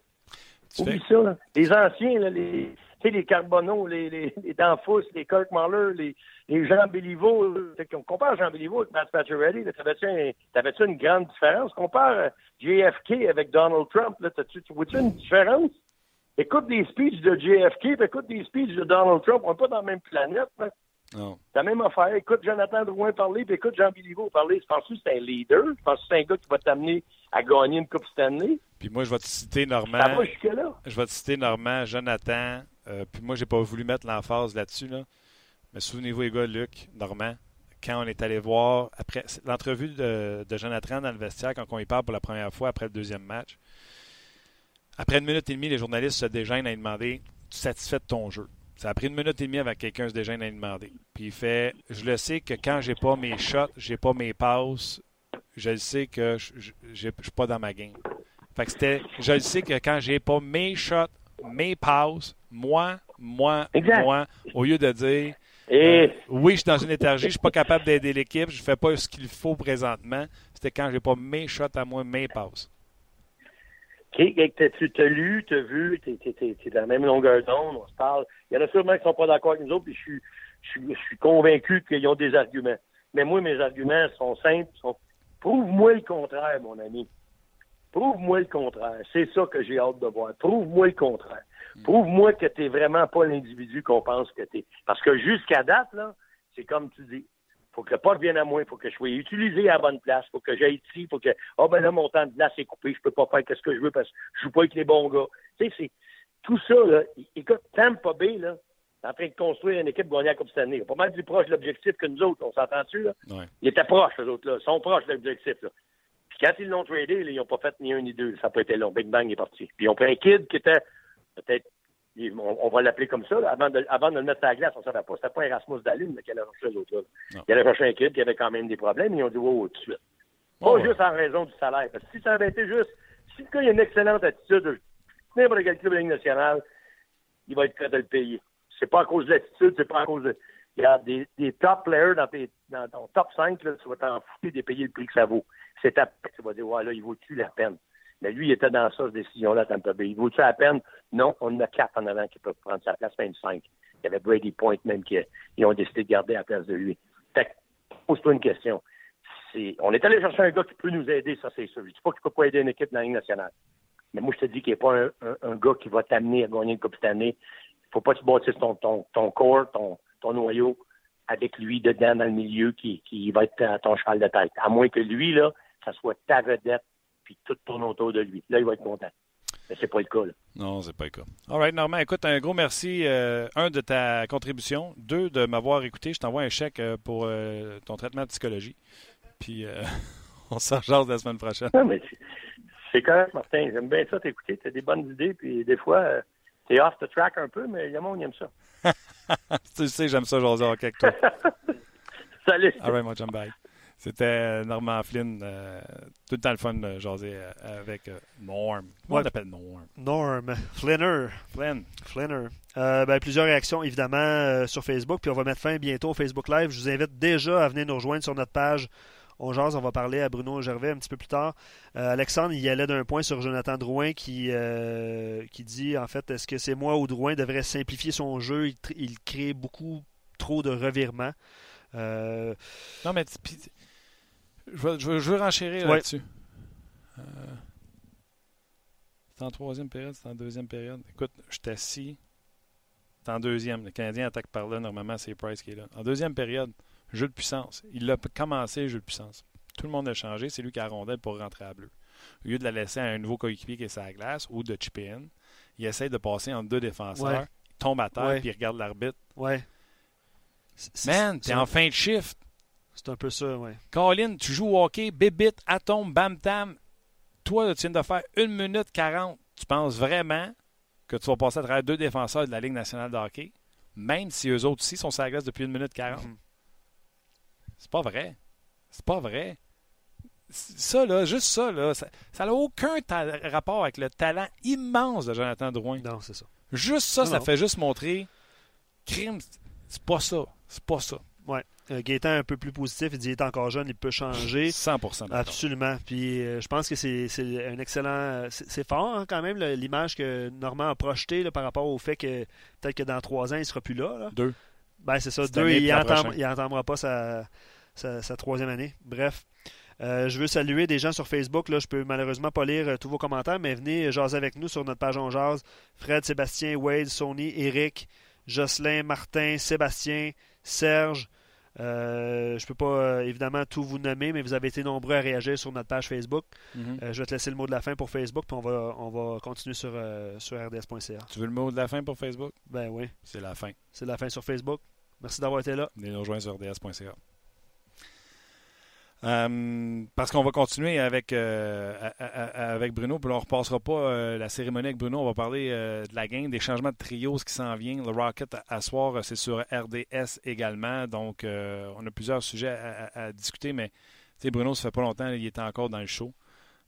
Oublie fais... ça. Là. Les anciens, là, les, les Carbonneau, les, les, les Danfous, les Kirk Muller, les, les Jean Béliveau. On compare Jean Béliveau avec Matt Pacioretty. T'avais-tu, un, t'avais-tu une grande différence? Compare J F K avec Donald Trump. Là, tu vois-tu une différence? Écoute des speeches de J F K, puis écoute des speeches de Donald Trump. On n'est pas dans la même planète. Là. Non. C'est la même affaire. Écoute Jonathan Drouin parler, puis écoute Jean Béliveau parler. Je pense que c'est un leader. Je pense que c'est un gars qui va t'amener à gagner une Coupe Stanley. Puis moi, je vais te citer Normand. Ça va jusque-là. Je vais te citer Normand, Jonathan. Euh, puis moi, j'ai pas voulu mettre l'emphase là-dessus. Là. Mais souvenez-vous, les gars, Luc, Normand, quand on est allé voir, après l'entrevue de, de Jonathan dans le vestiaire, quand on y parle pour la première fois après le deuxième match, après une minute et demie, les journalistes se déjeunent à lui demander « Tu es satisfait de ton jeu? » Ça a pris une minute et demie avec quelqu'un se déjeune à lui demander. Puis il fait « Je le sais que quand j'ai pas mes shots, j'ai pas mes passes, je le sais que je ne suis pas dans ma game. Fait que c'était, je le sais que quand j'ai pas mes shots, mes passes, moi, moi, exact. moi, au lieu de dire Et... euh, oui, je suis dans une léthargie, je ne suis pas capable d'aider l'équipe, je ne fais pas ce qu'il faut présentement, c'était quand j'ai pas mes shots à moi, mes passes. Tu t'as lu, t'as vu, t'es, t'es, t'es, t'es de la même longueur d'onde, on se parle. Il y en a sûrement qui ne sont pas d'accord avec nous autres, puis je suis, je suis, je suis convaincu qu'ils ont des arguments. Mais moi, mes arguments sont simples. Sont... Prouve-moi le contraire, mon ami. Prouve-moi le contraire. C'est ça que j'ai hâte de voir. Prouve-moi le contraire. Mm. Prouve-moi que t'es vraiment pas l'individu qu'on pense que t'es. Parce que jusqu'à date, là, c'est comme tu dis. Faut que le puck vienne à moi, faut que je sois utilisé à la bonne place, faut que j'aille ici, faut que, ah, oh, ben là, mon temps de glace est coupé, je peux pas faire qu'est-ce que je veux parce que je joue pas avec les bons gars. Tu sais, c'est, tout ça, là, écoute, Tampa Bay, là, est en train de construire une équipe gagnée à la Coupe cette année. Pas mal plus proche de l'objectif que nous autres, on s'entend-tu, là? Ouais. Ils étaient proches, eux autres, là. Ils sont proches de l'objectif, là. Puis quand ils l'ont tradé, là, ils ont pas fait ni un ni deux. Ça n'a pas été long. Big Bang est parti. Puis ils ont pris un kid qui était, peut-être, on va l'appeler comme ça, là. Avant, de, avant de le mettre à la glace, on ne savait pas. C'était pas Erasmus Dallin qui allait chercher les autres là. Il allait chercher un kid qui avait quand même des problèmes, ils ont dit wow, tout de suite. Pas oh, ouais. juste en raison du salaire. Parce que si ça avait été juste, si le gars a une excellente attitude, n'importe quel club de Ligue nationale, il va être prêt à le payer. C'est pas à cause de l'attitude, c'est pas à cause de. Il y a des, des top players dans, tes, dans ton top cinq, là, tu vas t'en foutre de payer le prix que ça vaut. C'est ta peine, tu vas dire ouais, là, il vaut-tu la peine? Mais lui, il était dans ça, cette décision-là, Tampa Bay. Il vaut-tu à peine? Non, on en a quatre en avant qui peuvent prendre sa place, même cinq. Il y avait Brady Point même qui ils ont décidé de garder à la place de lui. Fait que, pose-toi une question. C'est, on est allé chercher un gars qui peut nous aider, ça c'est sûr. Je ne dis pas qu'il ne peut pas aider une équipe dans la Ligue nationale. Mais moi, je te dis qu'il n'est pas un, un, un gars qui va t'amener à gagner une Coupe cette année. Il ne faut pas que tu bâtisses ton, ton, ton corps, ton, ton noyau, avec lui dedans, dans le milieu, qui, qui va être à ton cheval de tête. À moins que lui, là, ça soit ta vedette, puis tout tourne autour de lui. Là, il va être content. Mais c'est pas le cas, là. Non, c'est pas le cas. All right, Normand, écoute, un gros merci. Euh, un, de ta contribution. Deux, de m'avoir écouté. Je t'envoie un chèque euh, pour euh, ton traitement de psychologie. Puis, euh, on s'en jase la semaine prochaine. Non, mais c'est, c'est correct, Martin. J'aime bien ça t'écouter. T'as des bonnes idées, puis des fois, euh, t'es off the track un peu, mais le monde aime ça. Tu sais, j'aime ça jaser hockey avec toi. Salut! All right, mon chum, bye. C'était Normand Flynn, euh, tout le temps le fun de jaser avec euh, Norm. Moi, on l'appelle Norm. Norm. Flinner. Flynn. Flinner. Euh, ben, plusieurs réactions, évidemment, euh, sur Facebook. Puis on va mettre fin bientôt au Facebook Live. Je vous invite déjà à venir nous rejoindre sur notre page On jase. On va parler à Bruno Gervais un petit peu plus tard. Euh, Alexandre, il y allait d'un point sur Jonathan Drouin qui, euh, qui dit, en fait, est-ce que c'est moi ou Drouin devrait simplifier son jeu? Il, tr- il crée beaucoup trop de revirements. Euh... Non, mais... Pis... Je veux, je, veux, je veux renchérir ouais. là-dessus. Euh, c'est en troisième période, c'est en deuxième période. Écoute, je suis assis. C'est en deuxième. Le Canadien attaque par là. Normalement, c'est Price qui est là. En deuxième période, jeu de puissance. Il a commencé le jeu de puissance. Tout le monde a changé. C'est lui qui a rondelle pour rentrer à bleu. Au lieu de la laisser à un nouveau coéquipier qui est sur la glace ou de chipper in, il essaie de passer entre deux défenseurs. Ouais. Il tombe à terre ouais. puis il regarde l'arbitre. Ouais. C'est, Man, t'es c'est... en fin de shift. C'est un peu ça, oui. Caroline, tu joues au hockey, bébite, atome, bam-tam. Toi, là, tu viens de faire une minute quarante. Tu penses vraiment que tu vas passer à travers deux défenseurs de la Ligue nationale de hockey, même si eux autres aussi sont sur la glace depuis une minute quarante. Mm-hmm. C'est pas vrai. C'est pas vrai. Ça, là, juste ça, là, ça n'a aucun ta- rapport avec le talent immense de Jonathan Drouin. Non, c'est ça. Juste ça, non, ça non. fait juste montrer crime. C'est pas ça. C'est pas ça. Ouais. Gaétan un peu plus positif, il dit qu'il est encore jeune, il peut changer. cent pour cent. Absolument. Puis euh, je pense que c'est, c'est un excellent... C'est, c'est fort hein, quand même là, l'image que Normand a projetée là, par rapport au fait que peut-être que dans trois ans, il ne sera plus là. là. Deux. Ben c'est ça, Cette deux, année, il n'entendra pas sa, sa, sa troisième année. Bref. Euh, je veux saluer des gens sur Facebook. Là, je peux malheureusement pas lire euh, tous vos commentaires, mais venez jaser avec nous sur notre page On Jase. Fred, Sébastien, Wade, Sony, Eric, Jocelyn, Martin, Sébastien, Serge... Euh, je ne peux pas euh, évidemment tout vous nommer, mais vous avez été nombreux à réagir sur notre page Facebook. Mm-hmm. Euh, je vais te laisser le mot de la fin pour Facebook, puis on va, on va continuer sur, euh, sur R D S point C A. Tu veux le mot de la fin pour Facebook? Ben oui. C'est la fin. C'est la fin sur Facebook. Merci d'avoir été là. Venez nous rejoindre sur R D S point C A. Euh, parce qu'on va continuer avec, euh, à, à, avec Bruno, puis on ne repassera pas euh, la cérémonie avec Bruno. On va parler euh, de la game, des changements de trio, ce qui s'en vient. Le Rocket à, à soir, c'est sur R D S également. Donc, euh, on a plusieurs sujets à, à, à discuter, mais Tu sais, Bruno, ça fait pas longtemps, il était encore dans le show,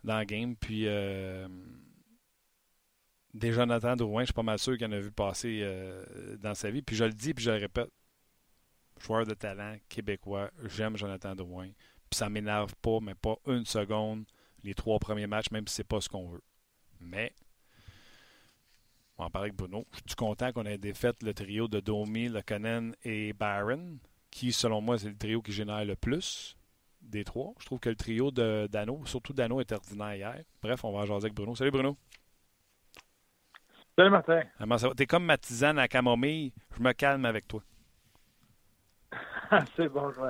dans le game. Puis, euh, déjà, Jonathan Drouin, je suis pas mal sûr qu'il en a vu passer euh, dans sa vie. Puis, je le dis, puis je le répète, joueur de talent québécois, j'aime Jonathan Drouin. Puis, ça m'énerve pas, mais pas une seconde, les trois premiers matchs, même si c'est pas ce qu'on veut. Mais, on en parlait avec Bruno, je suis content qu'on ait défait le trio de Domi, Lehkonen et Byron, qui, selon moi, c'est le trio qui génère le plus des trois. Je trouve que le trio de Danault, surtout Danault, est ordinaire hier. Bref, on va en jaser avec Bruno. Salut, Bruno. Salut, Martin. Comment ça va? T'es comme ma tisane à camomille. Je me calme avec toi. C'est bon, je vais...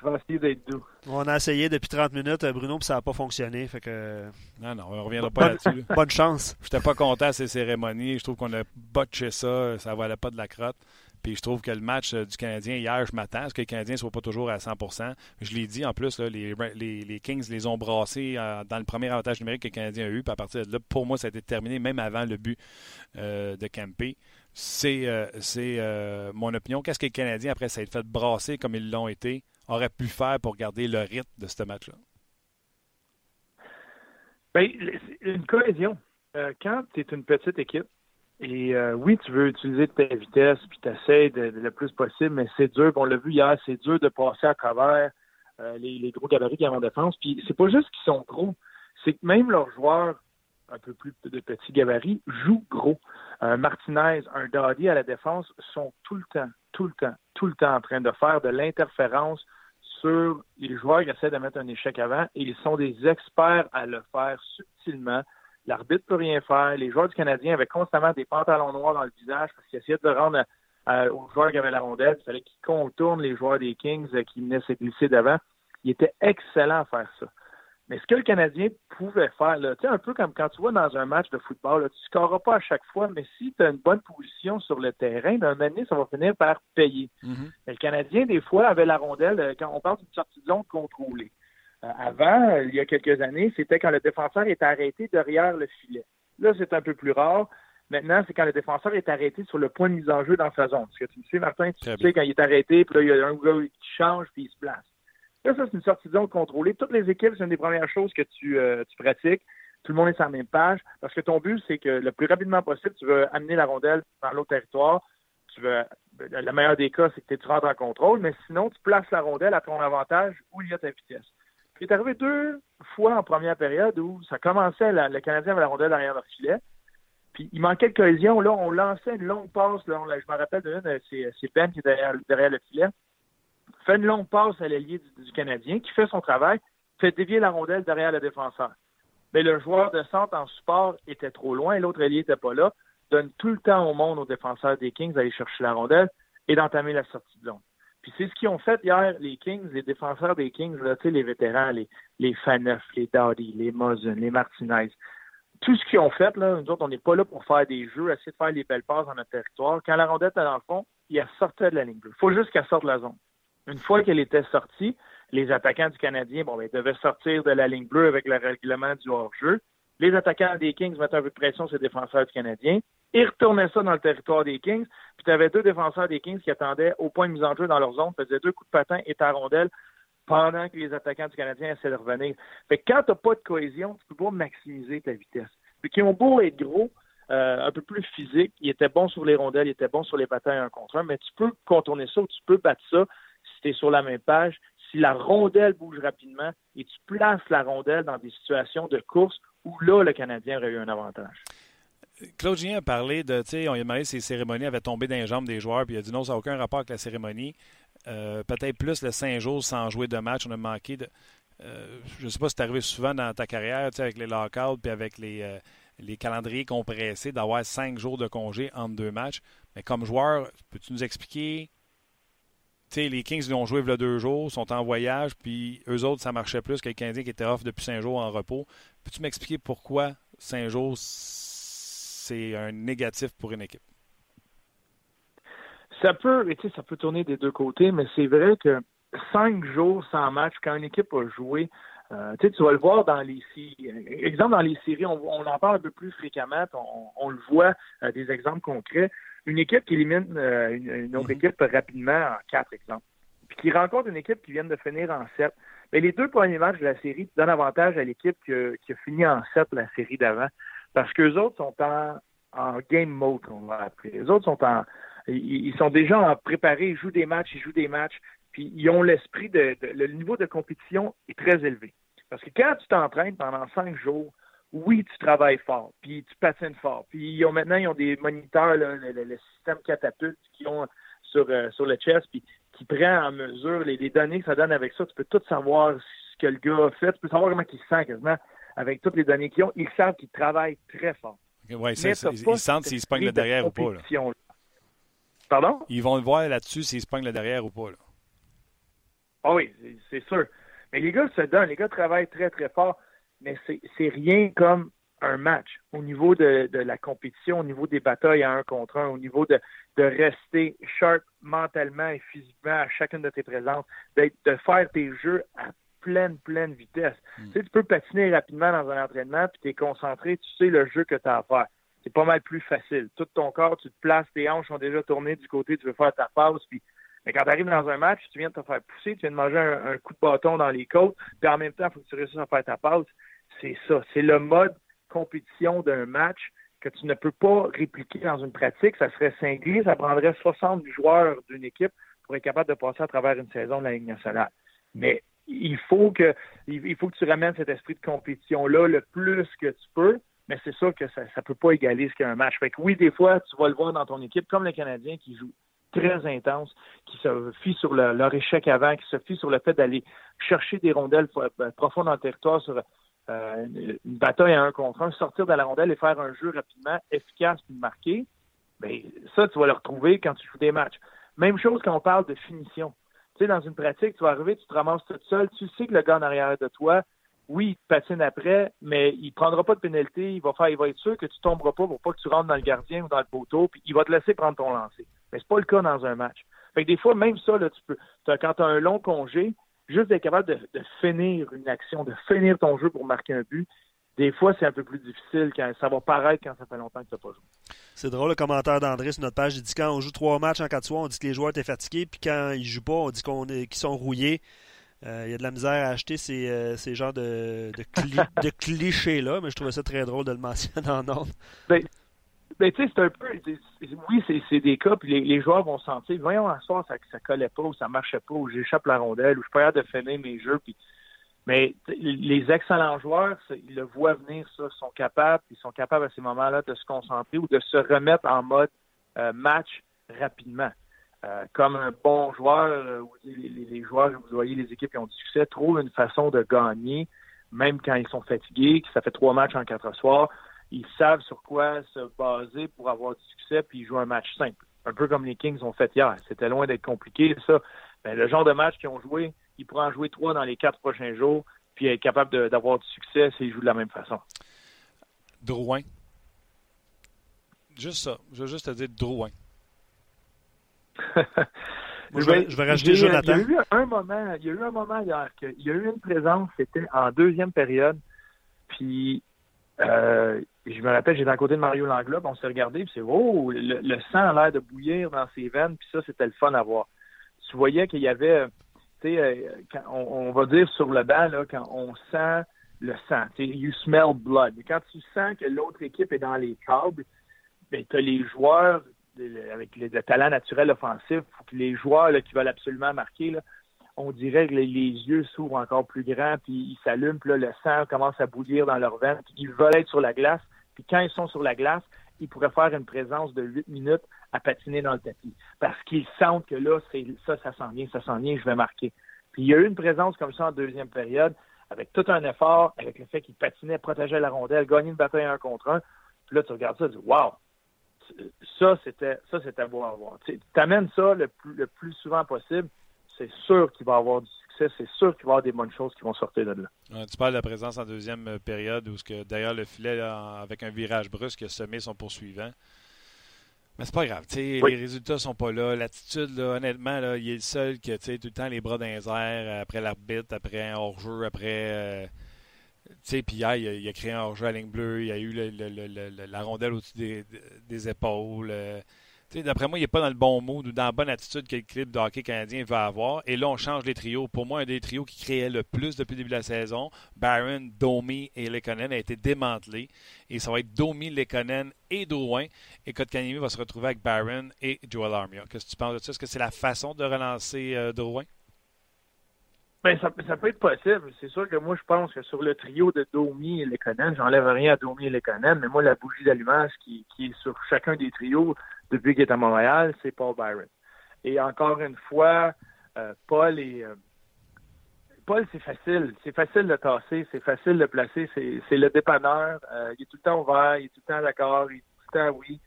On va essayer d'être doux. On a essayé depuis trente minutes, Bruno, puis ça n'a pas fonctionné. Fait que... Non, non, on ne reviendra pas là-dessus. Là. Bonne chance. Je n'étais pas content à ces cérémonies. Je trouve qu'on a botché ça. Ça ne valait pas de la crotte. Puis je trouve que le match du Canadien, hier, je m'attends à ce que les Canadiens ne soient pas toujours à cent pour cent. Je l'ai dit, en plus, là, les, les, les Kings les ont brassés euh, dans le premier avantage numérique que les Canadiens ont eu. Puis à partir de là, pour moi, ça a été terminé, même avant le but euh, de Kempe. C'est, euh, c'est euh, mon opinion. Qu'est-ce que les Canadiens, après ça a été fait brasser comme ils l'ont été, aurait pu faire pour garder le rythme de ce match-là? Bien, une cohésion. Euh, quand tu es une petite équipe, et euh, oui, tu veux utiliser ta vitesse, puis tu essaies de, de le plus possible, mais c'est dur. On l'a vu hier, c'est dur de passer à travers euh, les, les gros gabarits qui ont en défense. Puis c'est pas juste qu'ils sont gros, c'est que même leurs joueurs un peu plus de petits gabarits jouent gros. Un Martinez, un Dadi à la défense sont tout le temps, tout le temps, tout le temps en train de faire de l'interférence sur les joueurs qui essaient de mettre un échec avant, et ils sont des experts à le faire subtilement. L'arbitre peut rien faire. Les joueurs du Canadien avaient constamment des pantalons noirs dans le visage parce qu'ils essayaient de rendre à, à, aux joueurs qui avaient la rondelle. Il fallait qu'ils contournent les joueurs des Kings euh, qui venaient se glisser d'avant. Ils étaient excellents à faire ça. Mais ce que le Canadien pouvait faire, là, tu sais, un peu comme quand tu vois dans un match de football, là, tu ne scoreras pas à chaque fois, mais si tu as une bonne position sur le terrain, d'un moment donné, ça va finir par payer. Mm-hmm. Mais le Canadien, des fois, avait la rondelle, quand on parle d'une sortie de zone contrôlée. Euh, avant, euh, il y a quelques années, c'était quand le défenseur est arrêté derrière le filet. Là, c'est un peu plus rare. Maintenant, c'est quand le défenseur est arrêté sur le point de mise en jeu dans sa zone. Parce que tu sais, Martin, tu Très sais, bien. Quand il est arrêté, puis là, il y a un gars qui change, puis il se place. Là, ça, c'est une sortie de zone contrôlée. Toutes les équipes, c'est une des premières choses que tu, euh, tu pratiques. Tout le monde est sur la même page. Parce que ton but, c'est que le plus rapidement possible, tu veux amener la rondelle vers l'autre territoire. Tu veux, le meilleur des cas, c'est que tu rentres en contrôle. Mais sinon, tu places la rondelle à ton avantage où il y a ta vitesse. Puis, il est arrivé deux fois en première période où ça commençait, la, le Canadien avait la rondelle derrière leur filet. Puis, il manquait de cohésion. Là, on lançait une longue passe. Là, on, là, je me rappelle d'une, c'est, c'est Ben qui est derrière, derrière le filet. Fait une longue passe à l'ailier du, du Canadien, qui fait son travail, fait dévier la rondelle derrière le défenseur. Mais le joueur de centre en support était trop loin, l'autre ailier n'était pas là, donne tout le temps au monde aux défenseurs des Kings d'aller chercher la rondelle et d'entamer la sortie de zone. Puis c'est ce qu'ils ont fait hier, les Kings, les défenseurs des Kings, là, les vétérans, les, les Faneuf, les Dadi, les Mosin, les Martinez. Tout ce qu'ils ont fait, là, nous autres, on n'est pas là pour faire des jeux, essayer de faire les belles passes dans notre territoire. Quand la rondelle était dans le fond, il sortait de la ligne bleue. Il faut juste qu'elle sorte de la zone. Une fois qu'elle était sortie, les attaquants du Canadien bon, ben, devaient sortir de la ligne bleue avec le règlement du hors-jeu. Les attaquants des Kings mettaient un peu de pression sur les défenseurs du Canadien. Ils retournaient ça dans le territoire des Kings. Puis tu avais deux défenseurs des Kings qui attendaient au point de mise en jeu dans leur zone, faisaient deux coups de patin et ta rondelle pendant que les attaquants du Canadien essaient de revenir. Fait que quand tu n'as pas de cohésion, tu peux pas maximiser ta vitesse. Puis qui ont beau être gros, Euh, un peu plus physique, il était bon sur les rondelles, il était bon sur les patins un contre un, mais tu peux contourner ça ou tu peux battre ça si tu es sur la même page, si la rondelle bouge rapidement et tu places la rondelle dans des situations de course où là, le Canadien aurait eu un avantage. Claude Julien a parlé de, tu sais, on lui a demandé si les cérémonies avaient tombé dans les jambes des joueurs, puis il a dit non, ça n'a aucun rapport avec la cérémonie. Euh, peut-être plus le cinq jours sans jouer de match, on a manqué de... Euh, je ne sais pas si c'est arrivé souvent dans ta carrière, tu sais, avec les lockouts, puis avec les... Euh, les calendriers compressés, d'avoir cinq jours de congé entre deux matchs. Mais comme joueur, peux-tu nous expliquer? Tu sais, les Kings, ils ont joué il y a deux jours, sont en voyage, puis eux autres, ça marchait plus que les Canadiens qui étaient off depuis cinq jours en repos. Peux-tu m'expliquer pourquoi cinq jours, c'est un négatif pour une équipe? Ça peut, tu sais, ça peut tourner des deux côtés, mais c'est vrai que cinq jours sans match, quand une équipe a joué, Euh, tu sais, tu vas le voir dans les séries. Exemple, dans les séries, on, on en parle un peu plus fréquemment, on, on le voit, euh, des exemples concrets. Une équipe qui élimine euh, une, une autre équipe rapidement en quatre exemples. Puis qui rencontre une équipe qui vient de finir en sept. Mais les deux premiers matchs de la série donnent avantage à l'équipe qui a, qui a fini en sept la série d'avant, parce qu'eux autres sont en, en game mode, on va appeler. Eux autres sont en, ils, ils sont déjà en préparé, ils jouent des matchs, ils jouent des matchs, puis ils ont l'esprit de, de le niveau de compétition est très élevé. Parce que quand tu t'entraînes pendant cinq jours, oui, tu travailles fort, puis tu patines fort, puis ils ont maintenant ils ont des moniteurs, là, le, le, le système catapulte qui ont sur euh, sur le chest, puis qui prend en mesure les, les données que ça donne avec ça. Tu peux tout savoir ce que le gars a fait. Tu peux savoir comment il se sent quasiment avec toutes les données qu'ils ont. Ils savent qu'ils travaillent très fort. Okay, ouais, ça, ça, ils sentent s'ils se pognent le derrière ou pas. Là. Pardon? Ils vont le voir là-dessus s'ils se pognent le derrière ou pas. Là. Ah oui, c'est, c'est sûr. Mais les gars se donnent. Les gars travaillent très, très fort. Mais c'est, c'est rien comme un match au niveau de, de la compétition, au niveau des batailles à un contre un, au niveau de, de rester sharp mentalement et physiquement à chacune de tes présences, d'être, de faire tes jeux à pleine, pleine vitesse. Mm. Tu sais, tu peux patiner rapidement dans un entraînement, puis tu es concentré, tu sais le jeu que tu as à faire. C'est pas mal plus facile. Tout ton corps, tu te places, tes hanches sont déjà tournées du côté, tu veux faire ta passe, puis mais quand tu arrives dans un match, tu viens de te faire pousser, tu viens de manger un, un coup de bâton dans les côtes, puis en même temps, il faut que tu réussisses à faire ta passe. C'est ça. C'est le mode compétition d'un match que tu ne peux pas répliquer dans une pratique. Ça serait cinglé, ça prendrait soixante joueurs d'une équipe pour être capable de passer à travers une saison de la Ligue nationale. Mais il faut que il faut que tu ramènes cet esprit de compétition-là le plus que tu peux, mais c'est sûr que ça ne peut pas égaler ce qu'est un match. Fait que oui, des fois, tu vas le voir dans ton équipe, comme le Canadien qui joue très intense, qui se fie sur le, leur échec avant, qui se fie sur le fait d'aller chercher des rondelles profondes dans le territoire sur Euh, une bataille à un contre un, sortir de la rondelle et faire un jeu rapidement, efficace puis marqué, ben ça, tu vas le retrouver quand tu joues des matchs. Même chose quand on parle de finition. Tu sais, dans une pratique, tu vas arriver, tu te ramasses tout seul, tu sais que le gars en arrière de toi, oui, il te patine après, mais il prendra pas de pénalité, il va faire, il va être sûr que tu tomberas pas pour pas que tu rentres dans le gardien ou dans le poteau, puis il va te laisser prendre ton lancer. Mais c'est pas le cas dans un match. Fait que des fois, même ça, là, tu peux, t'as, quand tu as un long congé, juste d'être capable de, de finir une action, de finir ton jeu pour marquer un but, des fois, c'est un peu plus difficile. Quand ça va paraître quand ça fait longtemps que tu n'as pas joué. C'est drôle, le commentaire d'André sur notre page. Il dit quand on joue trois matchs en quatre soirs, on dit que les joueurs étaient fatigués, puis quand ils ne jouent pas, on dit qu'on est, qu'ils sont rouillés. Euh, il y a de la misère à acheter ces, euh, ces genres de, de, cli- de clichés-là, mais je trouvais ça très drôle de le mentionner en ordre. Ben, ben tu sais, c'est un peu... C'est, oui, c'est, c'est des cas, puis les, les joueurs vont sentir, voyons, un soir, ça ça collait pas, ou ça marchait pas, ou j'échappe la rondelle, ou je perds de finir mes jeux. Puis, mais les excellents joueurs, ils le voient venir, ça, sont capables, ils sont capables à ces moments-là de se concentrer ou de se remettre en mode euh, match rapidement. Euh, comme un bon joueur, euh, les, les joueurs, vous voyez, les équipes qui ont du succès, trouvent une façon de gagner, même quand ils sont fatigués, que ça fait trois matchs en quatre soirs. Ils savent sur quoi se baser pour avoir du succès, puis ils jouent un match simple. Un peu comme les Kings ont fait hier. C'était loin d'être compliqué, ça. Mais le genre de match qu'ils ont joué, ils pourraient en jouer trois dans les quatre prochains jours, puis être capable de, d'avoir du succès s'ils jouent de la même façon. Drouin. Juste ça. Je veux juste te dire Drouin. Moi, je, vais, je vais rajouter Jonathan. Il y a eu un moment, il y a eu un moment hier qu'il y a eu une présence, c'était en deuxième période, puis Euh, je me rappelle, j'étais à côté de Mario Langlois, on s'est regardé, puis c'est oh, le, le sang a l'air de bouillir dans ses veines, puis ça, c'était le fun à voir. Tu voyais qu'il y avait, tu sais, on, on va dire sur le banc, là, quand on sent le sang, tu sais, you smell blood. Mais quand tu sens que l'autre équipe est dans les câbles, ben, tu as les joueurs, avec le, le talent naturel offensif, les joueurs là, qui veulent absolument marquer, là, on dirait que les yeux s'ouvrent encore plus grands, puis ils s'allument, puis là, le sang commence à bouillir dans leurs veines, puis ils veulent être sur la glace, puis quand ils sont sur la glace, ils pourraient faire une présence de huit minutes à patiner dans le tapis, parce qu'ils sentent que là, c'est, ça, ça s'en vient, ça s'en vient, je vais marquer. Puis il y a eu une présence comme ça en deuxième période, avec tout un effort, avec le fait qu'ils patinaient, protégeaient la rondelle, gagnaient une bataille un contre un, puis là, tu regardes ça, tu dis « wow ». Ça, c'était, ça, c'était beau à voir. Tu amènes ça le plus, le plus souvent possible, c'est sûr qu'il va avoir du succès, c'est sûr qu'il va avoir des bonnes choses qui vont sortir de là. Ouais, tu parles de la présence en deuxième période, où ce que derrière le filet, là, avec un virage brusque, a semé son poursuivant. Mais c'est pas grave, oui. Les résultats sont pas là. L'attitude, là, honnêtement, là, il est le seul qui a tout le temps les bras dans les airs, après l'arbitre, après un hors-jeu, après... Euh, puis hier, il a, il a créé un hors-jeu à ligne bleue, il a eu le, le, le, le, la rondelle au-dessus des, des épaules... Euh, T'sais, d'après moi, il n'est pas dans le bon mood ou dans la bonne attitude que le club de hockey canadien va avoir. Et là, on change les trios. Pour moi, un des trios qui créait le plus depuis le début de la saison, Byron, Domi et Lehkonen, a été démantelé. Et ça va être Domi, Lehkonen et Drouin. Et Kotkaniemi va se retrouver avec Byron et Joel Armia. Qu'est-ce que tu penses de ça? Est-ce que c'est la façon de relancer euh, Drouin? Ben, ça, ça peut être possible. C'est sûr que moi, je pense que sur le trio de Domi et Lehkonen, j'enlève rien à Domi et Lehkonen, mais moi, la bougie d'allumage qui, qui est sur chacun des trios depuis qu'il est à Montréal, c'est Paul Byron. Et encore une fois, euh, Paul et euh, Paul, c'est facile. C'est facile de tasser, c'est facile de placer. C'est, c'est le dépanneur. Euh, il est tout le temps ouvert, il est tout le temps d'accord, il est tout le temps oui.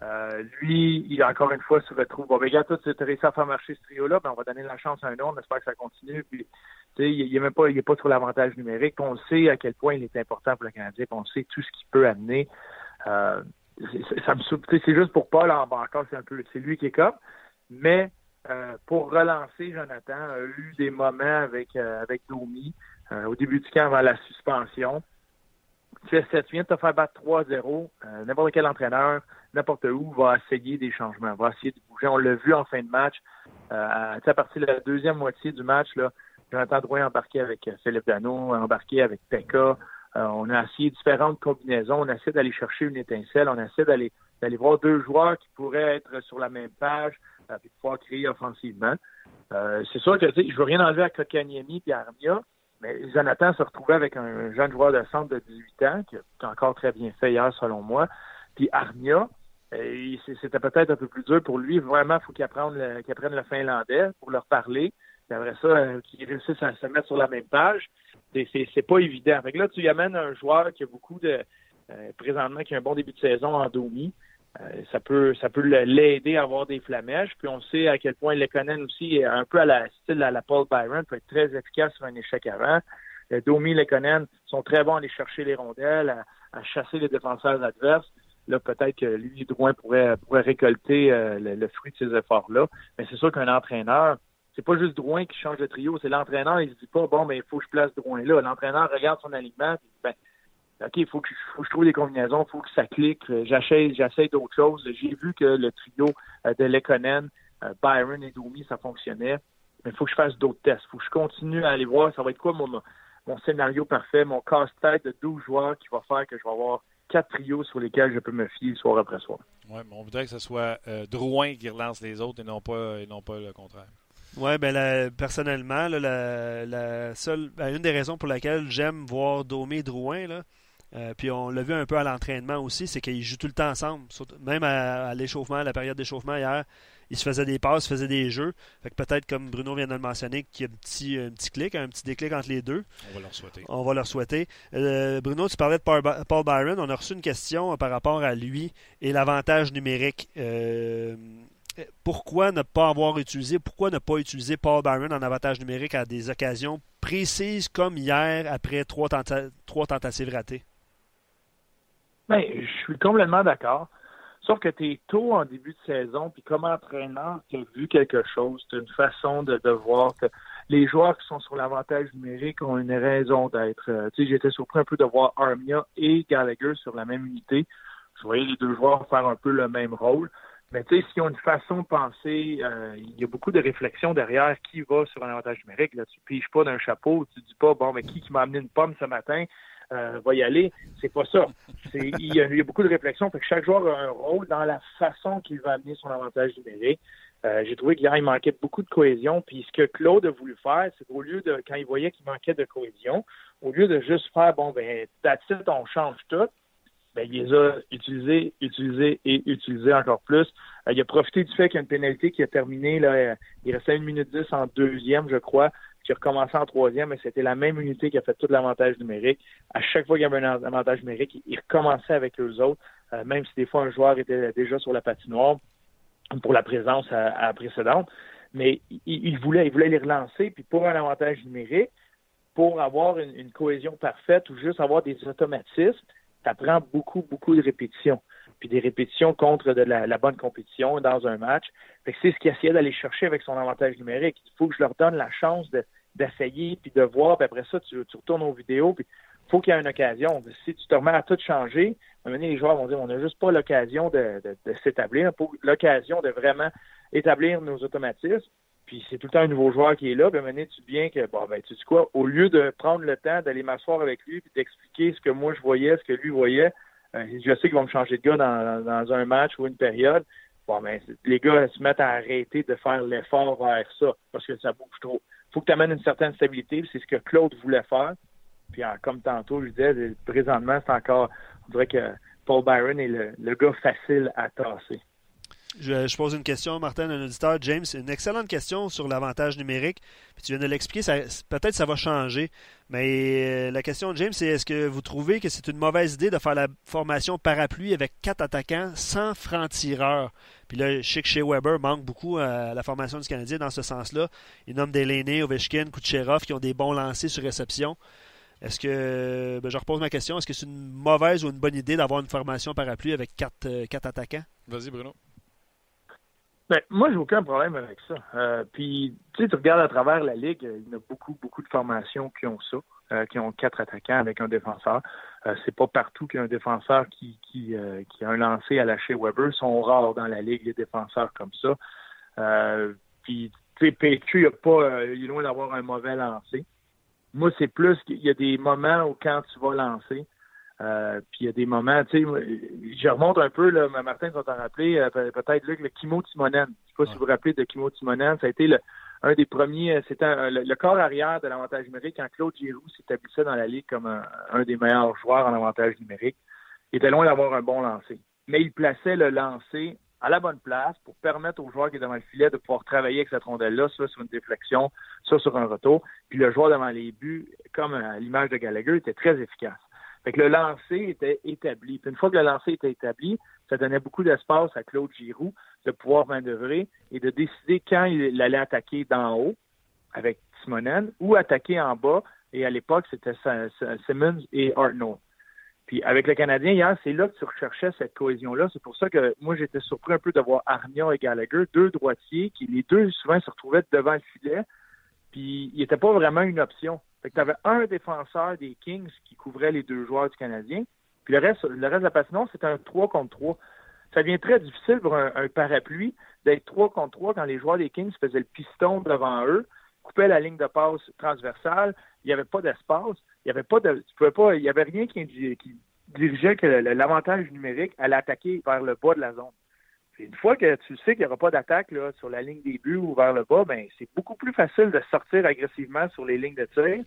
Euh, lui, il encore une fois se retrouve. Bon, regarde, toi, tu as réussi à faire marcher ce trio-là, ben on va donner la chance à un autre, on espère que ça continue. Puis, tu sais, il n'est même pas, il est pas sur l'avantage numérique. On sait à quel point il est important pour le Canadien, on sait tout ce qu'il peut amener. Euh, c'est, ça me sou... c'est juste pour Paul en encore, c'est un peu, c'est lui qui est comme. Mais euh, pour relancer, Jonathan a eu des moments avec euh, avec Domi euh, au début du camp avant la suspension. Tu viens de te faire battre trois zéro, euh, n'importe quel entraîneur, n'importe où, va essayer des changements, va essayer de bouger. On l'a vu en fin de match, euh, à partir de la deuxième moitié du match, là, Jonathan Drouin embarqué avec Philippe Danault, embarqué avec Pekka. Euh, on a essayé différentes combinaisons, on essaie d'aller chercher une étincelle, on essaie d'aller, d'aller voir deux joueurs qui pourraient être sur la même page euh, et pouvoir créer offensivement. Euh, c'est sûr que je ne veux rien enlever à Kotkaniemi et à Armia, mais Jonathan se retrouvait avec un jeune joueur de centre de dix-huit ans, qui a encore très bien fait hier, selon moi. Puis Armia, c'était peut-être un peu plus dur pour lui. Vraiment, il faut qu'il apprenne, le, qu'il apprenne le finlandais pour leur parler. Puis après ça, qu'il réussisse à se mettre sur la même page. C'est, c'est, c'est pas évident. Fait que là, tu y amènes un joueur qui a beaucoup de... Euh, présentement, qui a un bon début de saison en Domi. Euh, ça peut ça peut l'aider à avoir des flamèches. Puis on sait à quel point Lehkonen aussi est un peu à la style à la Paul Byron, peut être très efficace sur un échec avant. Le Domi et Lehkonen sont très bons à aller chercher les rondelles, à, à chasser les défenseurs adverses. Là, peut-être que lui, Drouin, pourrait, pourrait récolter euh, le, le fruit de ces efforts-là. Mais c'est sûr qu'un entraîneur, c'est pas juste Drouin qui change de trio, c'est l'entraîneur, il se dit pas bon, ben il faut que je place Drouin là. L'entraîneur regarde son alignement, puis ben OK, il faut que, faut que je trouve des combinaisons, il faut que ça clique, j'essaie, j'essaie d'autres choses. J'ai vu que le trio de Lehkonen, Byron et Domi, ça fonctionnait, mais il faut que je fasse d'autres tests. Il faut que je continue à aller voir, ça va être quoi mon, mon scénario parfait, mon casse-tête de douze joueurs qui va faire que je vais avoir quatre trios sur lesquels je peux me fier soir après soir. Oui, mais on voudrait que ce soit euh, Drouin qui relance les autres et non pas, et non pas le contraire. Oui, ben la, personnellement, là, la, la seule, ben, une des raisons pour laquelle j'aime voir Domi et Drouin, là, Euh, puis on l'a vu un peu à l'entraînement aussi, c'est qu'ils jouent tout le temps ensemble. Même à, à l'échauffement, à la période d'échauffement hier, ils se faisaient des passes, ils se faisaient des jeux. Fait que peut-être, comme Bruno vient de le mentionner, qu'il y a un petit, un petit clic, un petit déclic entre les deux. On va leur souhaiter. On va leur souhaiter. Euh, Bruno, tu parlais de Paul Byron. On a reçu une question par rapport à lui et l'avantage numérique. Euh, pourquoi ne pas avoir utilisé, pourquoi ne pas utiliser Paul Byron en avantage numérique à des occasions précises comme hier après trois, tenta- trois tentatives ratées? Ben, je suis complètement d'accord. Sauf que tu es tôt en début de saison, puis comme entraîneur, tu as vu quelque chose, tu as une façon de, de voir que les joueurs qui sont sur l'avantage numérique ont une raison d'être. Euh, tu sais, j'étais surpris un peu de voir Armia et Gallagher sur la même unité. Je voyais les deux joueurs faire un peu le même rôle. Mais tu sais, s'ils ont une façon de penser, euh, il y a beaucoup de réflexions derrière qui va sur un avantage numérique. Là, tu piges pas d'un chapeau, tu dis pas bon, mais qui, qui m'a amené une pomme ce matin? Euh, va y aller, c'est pas ça. C'est, il, y a, il y a beaucoup de réflexion, fait que chaque joueur a un rôle dans la façon qu'il va amener son avantage numérique. Euh, j'ai trouvé qu'hier, il manquait beaucoup de cohésion, puis ce que Claude a voulu faire, c'est qu'au lieu de, quand il voyait qu'il manquait de cohésion, au lieu de juste faire, bon, ben, that's it, on change tout, ben, il les a utilisés, utilisés et utilisés encore plus. Euh, il a profité du fait qu'il y a une pénalité qui a terminé, là, il restait une minute dix en deuxième, je crois, qui a recommencé en troisième, mais c'était la même unité qui a fait tout l'avantage numérique. À chaque fois qu'il y avait un avantage numérique, ils recommençaient avec eux autres, euh, même si des fois un joueur était déjà sur la patinoire pour la présence à, à la précédente. Mais ils il voulaient il voulait les relancer, puis pour un avantage numérique, pour avoir une, une cohésion parfaite ou juste avoir des automatismes, ça prend beaucoup, beaucoup de répétitions. Puis des répétitions contre de la, la bonne compétition dans un match. Fait que c'est ce qu'il essayait d'aller chercher avec son avantage numérique. Il faut que je leur donne la chance de d'essayer, puis de voir, puis après ça, tu, tu retournes aux vidéos, puis faut qu'il y ait une occasion. Si tu te remets à tout changer, à un moment donné, les joueurs vont dire on n'a juste pas l'occasion de, de, de s'établir, pour l'occasion de vraiment établir nos automatismes. Puis c'est tout le temps un nouveau joueur qui est là, puis à un moment donné, tu deviens que, bon, ben, tu sais quoi, au lieu de prendre le temps d'aller m'asseoir avec lui puis d'expliquer ce que moi je voyais, ce que lui voyait, euh, je sais qu'ils vont me changer de gars dans, dans un match ou une période. Bon, ben, les gars se mettent à arrêter de faire l'effort vers ça parce que ça bouge trop. Il faut que tu amènes une certaine stabilité, c'est ce que Claude voulait faire. Puis comme tantôt, je disais, présentement, c'est encore, on dirait que Paul Byron est le, le gars facile à tasser. Je, je pose une question, Martin, un auditeur, James. Une excellente question sur l'avantage numérique. Puis tu viens de l'expliquer, ça, peut-être ça va changer. Mais la question de James, c'est est-ce que vous trouvez que c'est une mauvaise idée de faire la formation parapluie avec quatre attaquants sans franc-tireur? Puis là, je sais que chez Weber manque beaucoup à la formation du Canadien dans ce sens-là. Il nomme Delaney, Ovechkin, Kucherov qui ont des bons lancers sur réception. Est-ce que, ben je repose ma question, est-ce que c'est une mauvaise ou une bonne idée d'avoir une formation parapluie avec quatre, quatre attaquants? Vas-y, Bruno. Ben, moi, j'ai aucun problème avec ça. Euh, puis, tu sais, tu regardes à travers la Ligue, il y a beaucoup, beaucoup de formations qui ont ça, euh, qui ont quatre attaquants avec un défenseur. Euh, c'est pas partout qu'il y a un défenseur qui qui, euh, qui a un lancer à la chez Weber. Ils sont rares dans la Ligue, les défenseurs comme ça. Euh, puis, tu sais, P Q, il a pas, il est loin d'avoir un mauvais lancer. Moi, c'est plus qu'il y a des moments où quand tu vas lancer, Euh, puis il y a des moments, tu sais, je remonte un peu, là, Martin, tu vas t'en rappeler, euh, peut-être Luc, le Kimmo Timonen. Je sais pas ouais. si vous vous rappelez de Kimmo Timonen, ça a été le, un des premiers, c'était un, le, le corps arrière de l'avantage numérique quand Claude Giroux s'établissait dans la Ligue comme un, un des meilleurs joueurs en avantage numérique. Il était loin d'avoir un bon lancer. Mais il plaçait le lancer à la bonne place pour permettre au joueur qui est devant le filet de pouvoir travailler avec cette rondelle-là, soit sur une déflexion, soit sur un retour. Puis le joueur devant les buts, comme à l'image de Gallagher, était très efficace. Fait que le lancer était établi. Puis une fois que le lancer était établi, ça donnait beaucoup d'espace à Claude Giroux de pouvoir manœuvrer et de décider quand il allait attaquer d'en haut avec Timonen ou attaquer en bas. Et à l'époque, c'était Simmons et Hartnell. Puis avec le Canadien, hier, c'est là que tu recherchais cette cohésion-là. C'est pour ça que moi, j'étais surpris un peu de voir Armia et Gallagher, deux droitiers, qui les deux souvent se retrouvaient devant le filet. Puis il n'était pas vraiment une option. Fait que tu avais un défenseur des Kings qui couvrait les deux joueurs du Canadien, puis le reste, le reste de la patinoire, c'était un trois contre trois. Ça devient très difficile pour un, un parapluie d'être trois contre trois quand les joueurs des Kings faisaient le piston devant eux, coupaient la ligne de passe transversale, il n'y avait pas d'espace, il n'y avait pas de, tu pouvais pas, il n'y avait rien qui, qui dirigeait que l'avantage numérique allait attaquer vers le bas de la zone. Une fois que tu sais qu'il n'y aura pas d'attaque là, sur la ligne des buts ou vers le bas, ben, c'est beaucoup plus facile de sortir agressivement sur les lignes de tir,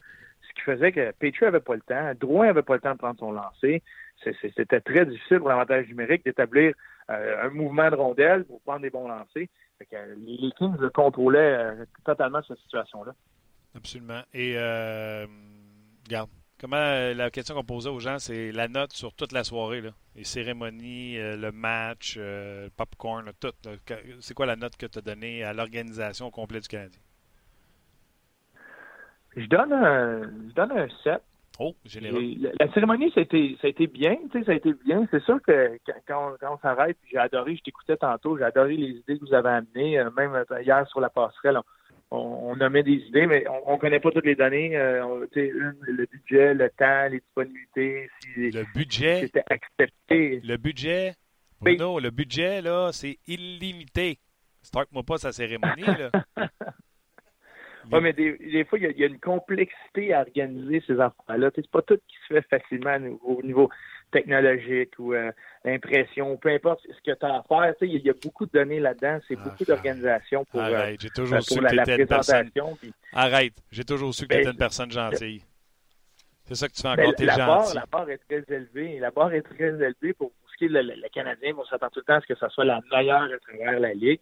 ce qui faisait que Petrie n'avait pas le temps, Drouin n'avait pas le temps de prendre son lancer. C'est, c'est, c'était très difficile pour l'avantage numérique d'établir euh, un mouvement de rondelle pour prendre des bons lancers. Fait que, euh, les Kings le contrôlaient euh, totalement cette situation-là. Absolument. Et euh, regarde, comment euh, la question qu'on posait aux gens, c'est la note sur toute la soirée, là. Les cérémonies, euh, le match, euh, le popcorn, là, tout. Là. C'est quoi la note que tu as donnée à l'organisation au complet du Canadien? Je donne un, je donne un sept. Oh, généreux. La, la cérémonie, ça a été, ça a été bien. Ça a été bien. C'est sûr que quand, quand on s'arrête, j'ai adoré, je t'écoutais tantôt, j'ai adoré les idées que vous avez amenées, même hier sur la passerelle. On, On, on nommait des idées, mais on ne connaît pas toutes les données. Euh, une, le budget, le temps, les disponibilités. Si, le budget, si c'était accepté. Le budget, Bruno, oui. Le budget, là, c'est illimité. Starte-moi pas sa cérémonie, là. Oui, ouais, mais des, des fois, il y, y a une complexité à organiser ces affaires-là. T'sais, c'est pas tout qui se fait facilement au niveau technologique ou euh, l'impression, peu importe ce que tu as à faire. Il y, y a beaucoup de données là-dedans. C'est ah, beaucoup d'organisation pour, arrête, euh, j'ai toujours euh, pour la, la présentation. Pis... Arrête, j'ai toujours su que ben, tu étais une personne gentille. C'est ça que tu fais encore, ben, t'es la gentil. Barre, la barre est très élevée. La barre est très élevée pour ce le, le, le Canadien. On s'attend tout le temps à ce que ça soit la meilleure à travers la Ligue.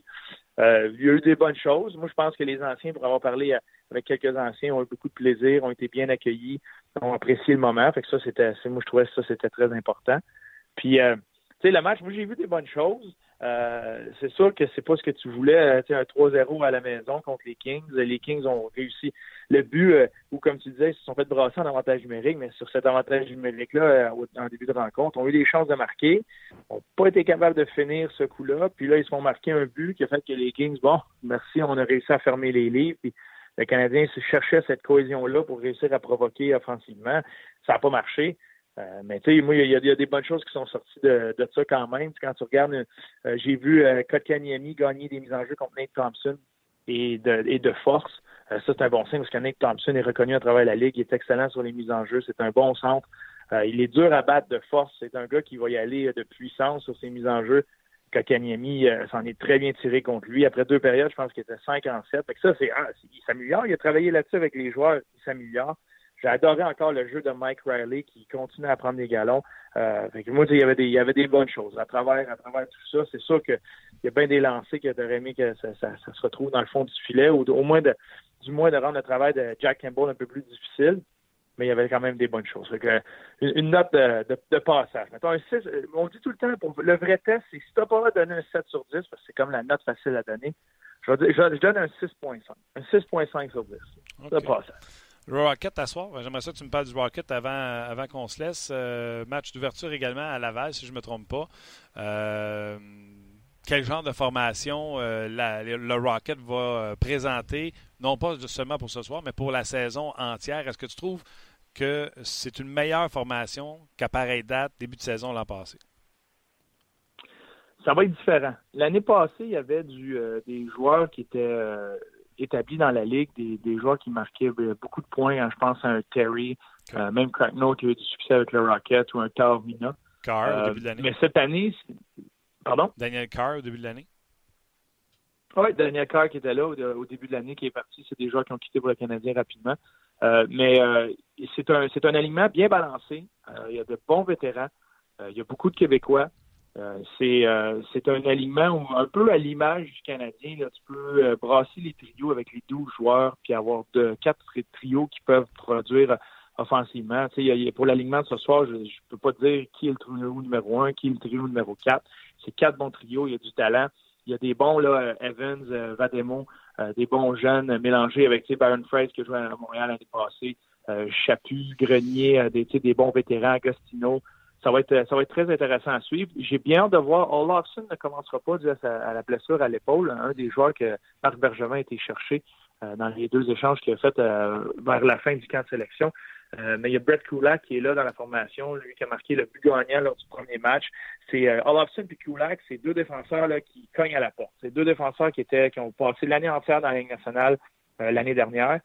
Euh, il y a eu des bonnes choses. Moi, je pense que les anciens, pour avoir parlé avec quelques anciens, ont eu beaucoup de plaisir, ont été bien accueillis, ont apprécié le moment. Fait que ça, c'était, moi, je trouvais que ça, c'était très important. Puis, euh, tu sais, le match, moi, j'ai vu des bonnes choses. Euh, c'est sûr que c'est pas ce que tu voulais, tu sais, un trois zéro à la maison contre les Kings. Les Kings ont réussi le but, euh, où, comme tu disais, ils se sont fait brasser en avantage numérique, mais sur cet avantage numérique-là, euh, en début de rencontre, ont eu des chances de marquer, n'ont pas été capables de finir ce coup-là, puis là, ils se font marquer un but qui a fait que les Kings, bon, merci, on a réussi à fermer les livres, puis Le Canadien cherchait cette cohésion-là pour réussir à provoquer offensivement. Ça n'a pas marché. Euh, mais tu sais, moi, il y, y a des bonnes choses qui sont sorties de, de ça quand même. Quand tu regardes, euh, j'ai vu euh, Kotkaniemi gagner des mises en jeu contre Nate Thompson et de, et de force. Euh, ça, c'est un bon signe parce que Nate Thompson est reconnu à travers la Ligue. Il est excellent sur les mises en jeu. C'est un bon centre. Euh, il est dur à battre de force. C'est un gars qui va y aller de puissance sur ses mises en jeu. Kotkaniemi euh, s'en est très bien tiré contre lui. Après deux périodes, je pense qu'il était cinq en sept. Fait que ça, c'est, ah, il s'améliore. Il a travaillé là-dessus avec les joueurs. Il s'améliore. J'ai adoré encore le jeu de Mike Riley qui continue à prendre des galons. Euh, fait que moi, il y avait des, il y avait des bonnes choses à travers, à travers tout ça. C'est sûr qu'il y a bien des lancers que t'aurais aimé que ça, ça, ça se retrouve dans le fond du filet ou au moins de, du moins de rendre le travail de Jack Campbell un peu plus difficile. Mais il y avait quand même des bonnes choses. Fait que, une, une note de, de, de passage. Mettons un six, on dit tout le temps, pour le vrai test, c'est si tu n'as pas donné un sept sur dix, parce que c'est comme la note facile à donner, je, je, je donne un six virgule cinq. Un six virgule cinq sur dix. Okay. De passage. Le Rocket à soir, j'aimerais ça que tu me parles du Rocket avant, avant qu'on se laisse. Euh, match d'ouverture également à Laval, si je ne me trompe pas. Euh, quel genre de formation euh, la, le Rocket va présenter, non pas seulement pour ce soir, mais pour la saison entière? Est-ce que tu trouves que c'est une meilleure formation qu'à pareille date, début de saison l'an passé? Ça va être différent. L'année passée, il y avait du, euh, des joueurs qui étaient... Euh, établi dans la Ligue, des, des joueurs qui marquaient beaucoup de points. Hein, je pense à un Terry, okay. euh, même Cracknell qui a eu du succès avec le Rocket, ou un Tarvina. Carr euh, au début de l'année. Mais cette année... Pardon? Daniel Carr au début de l'année. Oui, Daniel Carr qui était là au, au début de l'année, qui est parti. C'est des joueurs qui ont quitté pour le Canadien rapidement. Euh, mais euh, c'est un, c'est un alignement bien balancé. Euh, il y a de bons vétérans. Euh, il y a beaucoup de Québécois. Euh, c'est, euh, c'est un alignement où, un peu à l'image du Canadien, là, tu peux euh, brasser les trios avec les douze joueurs puis avoir de, quatre trios qui peuvent produire offensivement. Tu sais, y a, y a, pour l'alignement de ce soir, je ne peux pas dire qui est le trio numéro un, qui est le trio numéro quatre. C'est quatre bons trios, il y a du talent. Il y a des bons, là, Evans, euh, Vademo, euh, des bons jeunes euh, mélangés avec Byron Price qui a joué à Montréal l'année passée, euh, Chaput, Grenier, euh, des, des bons vétérans, Agostino. Ça va être ça va être très intéressant à suivre. J'ai bien hâte de voir. Olofsson ne commencera pas dû à, sa, à la blessure à l'épaule. Un des joueurs que Marc Bergevin a été cherché euh, dans les deux échanges qu'il a fait euh, vers la fin du camp de sélection. Euh, mais il y a Brett Kulak qui est là dans la formation, lui qui a marqué le but gagnant lors du premier match. C'est euh, Olofsson et Kulak, c'est deux défenseurs là, qui cognent à la porte. C'est deux défenseurs qui étaient qui ont passé l'année entière dans la Ligue nationale euh, l'année dernière.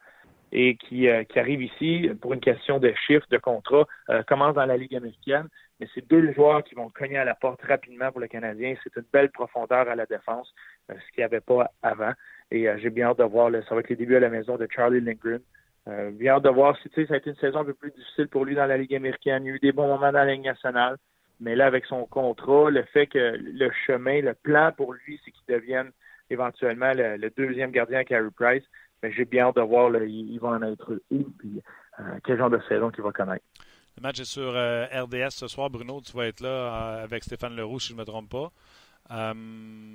Et qui, euh, qui arrive ici pour une question de chiffres, de contrat, euh, commence dans la Ligue américaine. Mais c'est deux joueurs qui vont cogner à la porte rapidement pour le Canadien. C'est une belle profondeur à la défense, euh, ce qu'il n'y avait pas avant. Et euh, j'ai bien hâte de voir, là, ça va être les débuts à la maison de Charlie Lindgren. Euh, bien hâte de voir si, tu sais, ça a été une saison un peu plus difficile pour lui dans la Ligue américaine. Il y a eu des bons moments dans la Ligue nationale. Mais là, avec son contrat, le fait que le chemin, le plan pour lui, c'est qu'il devienne éventuellement le, le deuxième gardien à Carey Price. Mais j'ai bien hâte de voir, là, ils vont en être où, puis euh, quel genre de saison qu'ils vont connaître. Le match est sur euh, R D S ce soir. Bruno, tu vas être là euh, avec Stéphane Leroux, si je ne me trompe pas. Euh,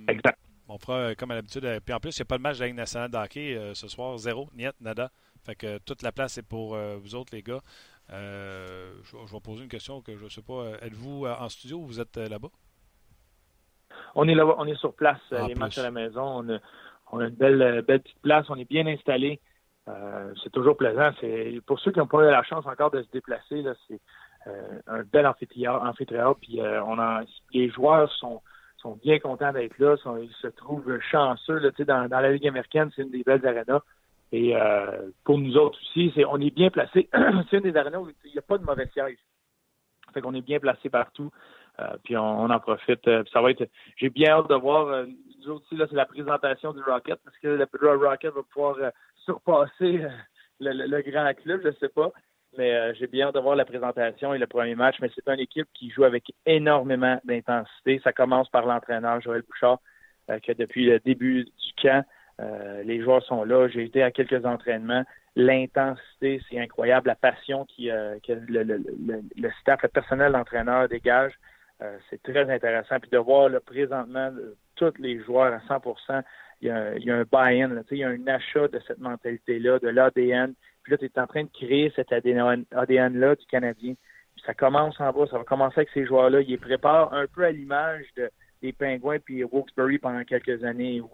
exact. On fera, comme à l'habitude, euh, puis en plus, il n'y a pas de match de la Ligue nationale de hockey euh, ce soir. Zéro, niet, nada. Fait que euh, toute la place est pour euh, vous autres, les gars. Euh, je, je vais poser une question que je ne sais pas. Êtes-vous euh, en studio ou vous êtes euh, là-bas? On est là-bas, on est sur place. Ah, les plus. Matchs à la maison, on a... On a une belle, belle petite place, on est bien installé. Euh, c'est toujours plaisant. C'est, pour ceux qui n'ont pas eu la chance encore de se déplacer, là, c'est euh, un bel amphithéâtre. Puis euh, on a, les joueurs sont, sont bien contents d'être là. Sont, ils se trouvent chanceux. Là, dans, dans la Ligue américaine, c'est une des belles arénas. Et euh, pour nous autres aussi, c'est, on est bien placés. C'est une des arénas où il n'y a pas de mauvais siège. Fait qu'on est bien placés partout. Euh, puis on, on en profite. Euh, ça va être. J'ai bien hâte de voir. Euh, nous aussi, là, c'est la présentation du Rocket. Parce que le, le Rocket va pouvoir euh, surpasser euh, le, le, le grand club, je ne sais pas. Mais euh, j'ai bien hâte de voir la présentation et le premier match. Mais c'est une équipe qui joue avec énormément d'intensité. Ça commence par l'entraîneur Joël Bouchard, euh, que depuis le début du camp, euh, les joueurs sont là. J'ai été à quelques entraînements. L'intensité, c'est incroyable. La passion qui, euh, que le, le, le, le staff, le personnel, l'entraîneur dégage. Euh, c'est très intéressant. Puis de voir là, présentement euh, tous les joueurs à cent pour cent, il y a un, il y a un buy-in, là, il y a un achat de cette mentalité-là, de l'A D N. Puis là, tu es en train de créer cet A D N-là du Canadien. Puis ça commence en bas, ça va commencer avec ces joueurs-là. Ils les préparent un peu à l'image de, des Pingouins puis Wilkes-Barre pendant quelques années, ou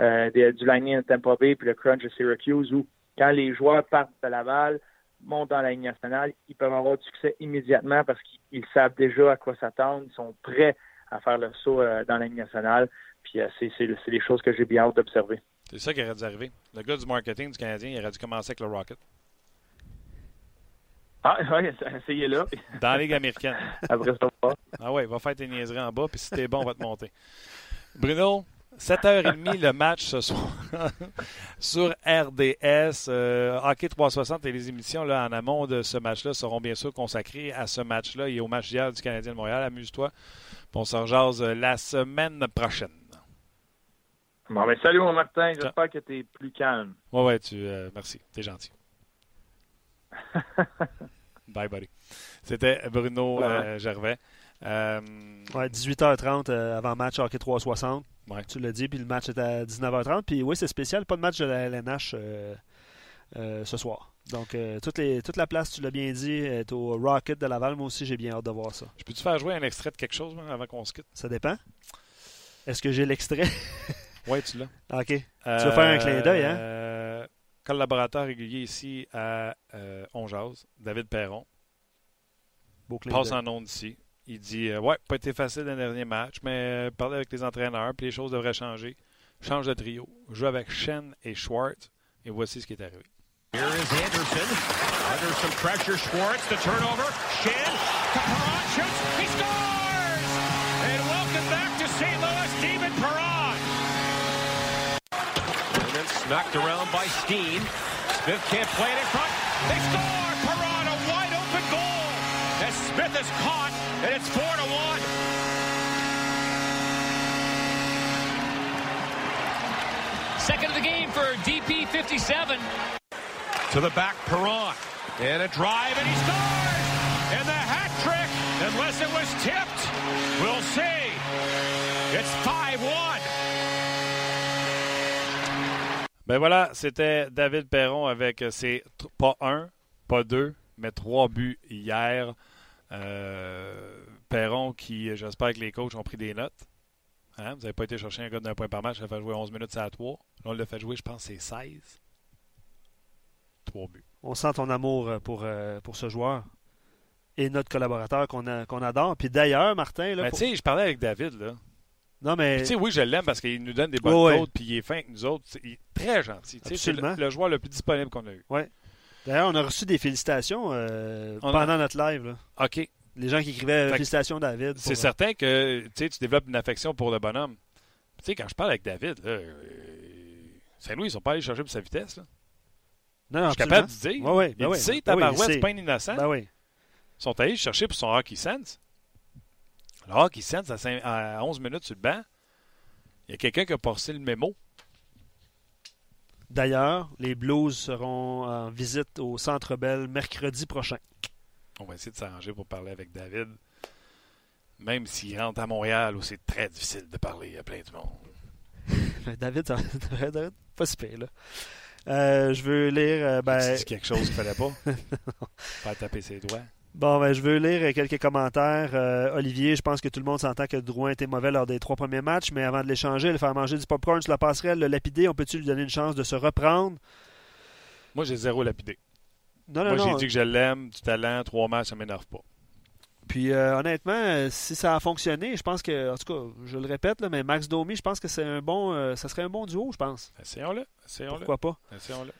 euh, des, du Lightning de Tampa Bay puis le Crunch de Syracuse, où Quand les joueurs partent de Laval, montent dans la Ligue nationale, ils peuvent avoir du succès immédiatement parce qu'ils savent déjà à quoi s'attendre. Ils sont prêts à faire le saut dans la Ligue nationale. Puis c'est, c'est, c'est des choses que j'ai bien hâte d'observer. C'est ça qui aurait dû arriver. Le gars du marketing du Canadien, il aurait dû commencer avec le Rocket. Ah oui, essayez-le. Dans la Ligue américaine. Après ça, pas. Ah oui, va faire tes niaiseries en bas, puis si t'es bon, on va te monter. Bruno, sept heures trente le match ce soir sur R D S. Euh, Hockey trois cent soixante et les émissions là, en amont de ce match-là seront bien sûr consacrées à ce match-là et au match d'hier du Canadien de Montréal. Amuse-toi. On se rejase la semaine prochaine. Bon, ben, salut mon Martin, j'espère que tu es plus calme. Oui, oui, tu, euh, merci, t'es gentil. Bye, buddy. C'était Bruno ouais. euh, Gervais. Euh, ouais, dix-huit heures trente euh, avant match Hockey trois cent soixante. Ouais. Tu l'as dit, puis le match est à dix-neuf heures trente. Puis oui, c'est spécial, pas de match de la L N H euh, euh, ce soir. Donc, euh, toute, les, toute la place, tu l'as bien dit, est au Rocket de Laval. Moi aussi, j'ai bien hâte de voir ça. Je peux-tu faire jouer un extrait de quelque chose hein, avant qu'on se quitte? Ça dépend. Est-ce que j'ai l'extrait? Oui, tu l'as. OK. Euh, tu vas faire un clin d'œil, hein? Euh, collaborateur régulier ici à euh, On Jase, David Perron. Beau clin d'œil. Passe en onde ici. Il dit euh, ouais, pas été facile dans le dernier match, mais euh, parler avec les entraîneurs, puis les choses devraient changer. Change de trio. Joue avec Shen et Schwartz. Et voici ce qui est arrivé. Here is Anderson. Under some pressure, Schwartz, the turnover. Shen. Perron shoots. He scores! And welcome back to Saint Louis, David Perron. Knocked around by Steen. Smith can't play it in front. They score! Perron, a wide open goal! As Smith is caught, and it's four to one. Second of the game for D P fifty-seven. To the back, Perron. And a drive, and he scores! And the hat trick, unless it was tipped, we'll see. It's five one. Ben voilà, c'était David Perron avec ses t- pas un, pas deux, mais trois buts hier. Euh, Perron qui, j'espère que les coachs ont pris des notes. Hein? Vous n'avez pas été chercher un gars d'un point par match, ça fait jouer onze minutes, c'est à trois. Là, on l'a fait jouer, je pense, c'est seize. Trois buts. On sent ton amour pour, euh, pour ce joueur et notre collaborateur qu'on, a, qu'on adore. Puis d'ailleurs, Martin... Là, ben pour... tu sais, je parlais avec David, là. Non, mais... Tu sais, oui, je l'aime parce qu'il nous donne des bonnes notes, oh, ouais. Puis il est fin avec nous autres. Il est très gentil. Absolument. C'est le, le joueur le plus disponible qu'on a eu. Oui. D'ailleurs, on a reçu des félicitations euh, pendant a... notre live. Là. OK. Les gens qui écrivaient fait félicitations, David. Pour... C'est certain que tu développes une affection pour le bonhomme. Tu sais, quand je parle avec David, là, Saint-Louis, ils sont pas allés chercher pour sa vitesse. Là. Non, non, je suis capable de dire. Ouais, ouais, ben il sait, tabarouette, c'est pas un innocent. Ben oui. Ils sont allés chercher pour son hockey sense. Alors qu'il sent à onze minutes sur le banc, il y a quelqu'un qui a passé le mémo. D'ailleurs, les Blues seront en visite au Centre Bell mercredi prochain. On va essayer de s'arranger pour parler avec David. Même s'il rentre à Montréal où c'est très difficile de parler à plein de monde. David, ça devrait pas si pire, là. Euh, je veux lire... Euh, ben... Tu dis quelque chose qu'il fallait pas. Faire taper ses doigts. Bon, ben, je veux lire quelques commentaires. Euh, Olivier, je pense que tout le monde s'entend que Drouin était mauvais lors des trois premiers matchs, mais avant de l'échanger, le faire manger du popcorn sur la passerelle, le lapider, on peut-tu lui donner une chance de se reprendre? Moi, j'ai zéro lapidé. Non, non, Moi, non. j'ai dit que je l'aime, du talent, trois matchs, ça m'énerve pas. Puis, euh, honnêtement, si ça a fonctionné, je pense que, en tout cas, je le répète, là, mais Max Domi, je pense que c'est un bon, euh, ça serait un bon duo, je pense. Essayons-le. Essayons-le. Pourquoi pas? Essayons-le.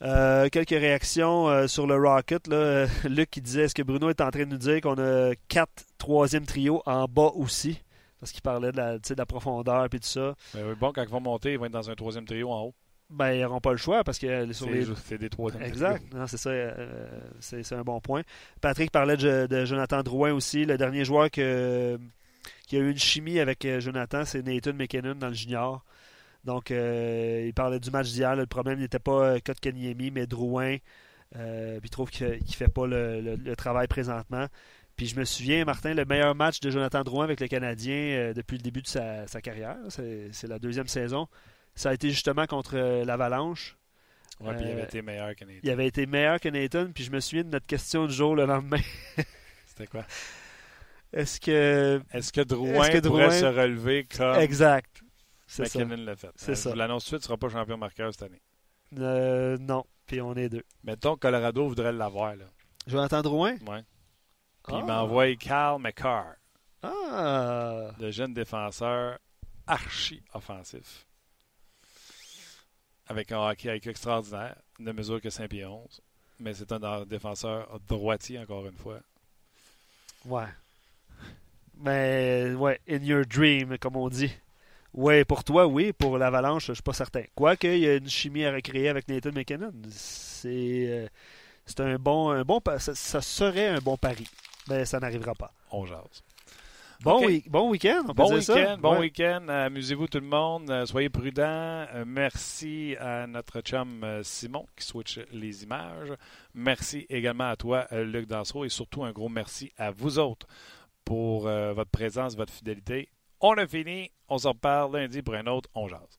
Euh, quelques réactions euh, sur le Rocket là. Euh, Luc qui disait est-ce que Bruno est en train de nous dire qu'on a quatre troisième trio en bas aussi parce qu'il parlait de la, de la profondeur et tout ça. Ben, bon, quand ils vont monter, ils vont être dans un troisième trio en haut. Ben, ils n'auront pas le choix parce que euh, sur c'est, les... c'est des troisième trio. Exact, non, c'est ça, euh, c'est, c'est un bon point. Patrick parlait de, de Jonathan Drouin aussi, le dernier joueur que, qui a eu une chimie avec Jonathan, c'est Nathan McKinnon dans le junior. Donc, euh, il parlait du match d'hier. Là, le problème n'était pas euh, Kotkaniemi, mais Drouin. Euh, puis il trouve qu'il ne fait pas le, le, le travail présentement. Puis je me souviens, Martin, le meilleur match de Jonathan Drouin avec le Canadien euh, depuis le début de sa, sa carrière. C'est, c'est la deuxième saison. Ça a été justement contre euh, l'Avalanche. Oui, euh, puis il avait été meilleur que Nathan. Il avait été meilleur que Nathan. Puis je me souviens de notre question du jour le lendemain. C'était quoi? Est-ce que, est-ce que Drouin est-ce que Drouin... pourrait se relever comme... Exact. C'est McKinnon ça. l'a fait. C'est euh, ça. Je vous l'annonce tout de suite, tu ne seras pas champion marqueur cette année. Euh, non. Puis on est deux. Mettons que Colorado voudrait l'avoir. Là. Jonathan Drouin? Oui. Puis ah. il m'envoie Carl McCarr. Ah! Le jeune défenseur archi-offensif. Avec un hockey avec extraordinaire. Ne mesure que cinq pieds onze. Mais c'est un défenseur droitier, encore une fois. Ouais. Mais, ouais, in your dream, comme on dit. Ouais, pour toi, oui. Pour l'Avalanche, je ne suis pas certain. Quoique, il y a une chimie à recréer avec Nathan McKinnon. C'est, euh, c'est un bon... Un bon ça, ça serait un bon pari. Mais ça n'arrivera pas. On jase. Bon, okay. wi- bon week-end, on peut bon dire week-end, ça. Bon ouais. week-end, amusez-vous tout le monde, soyez prudents. Merci à notre chum Simon qui switch les images. Merci également à toi, Luc Dansereau, et surtout un gros merci à vous autres pour euh, votre présence, votre fidélité. On a fini, on se reparle lundi pour un autre On jase.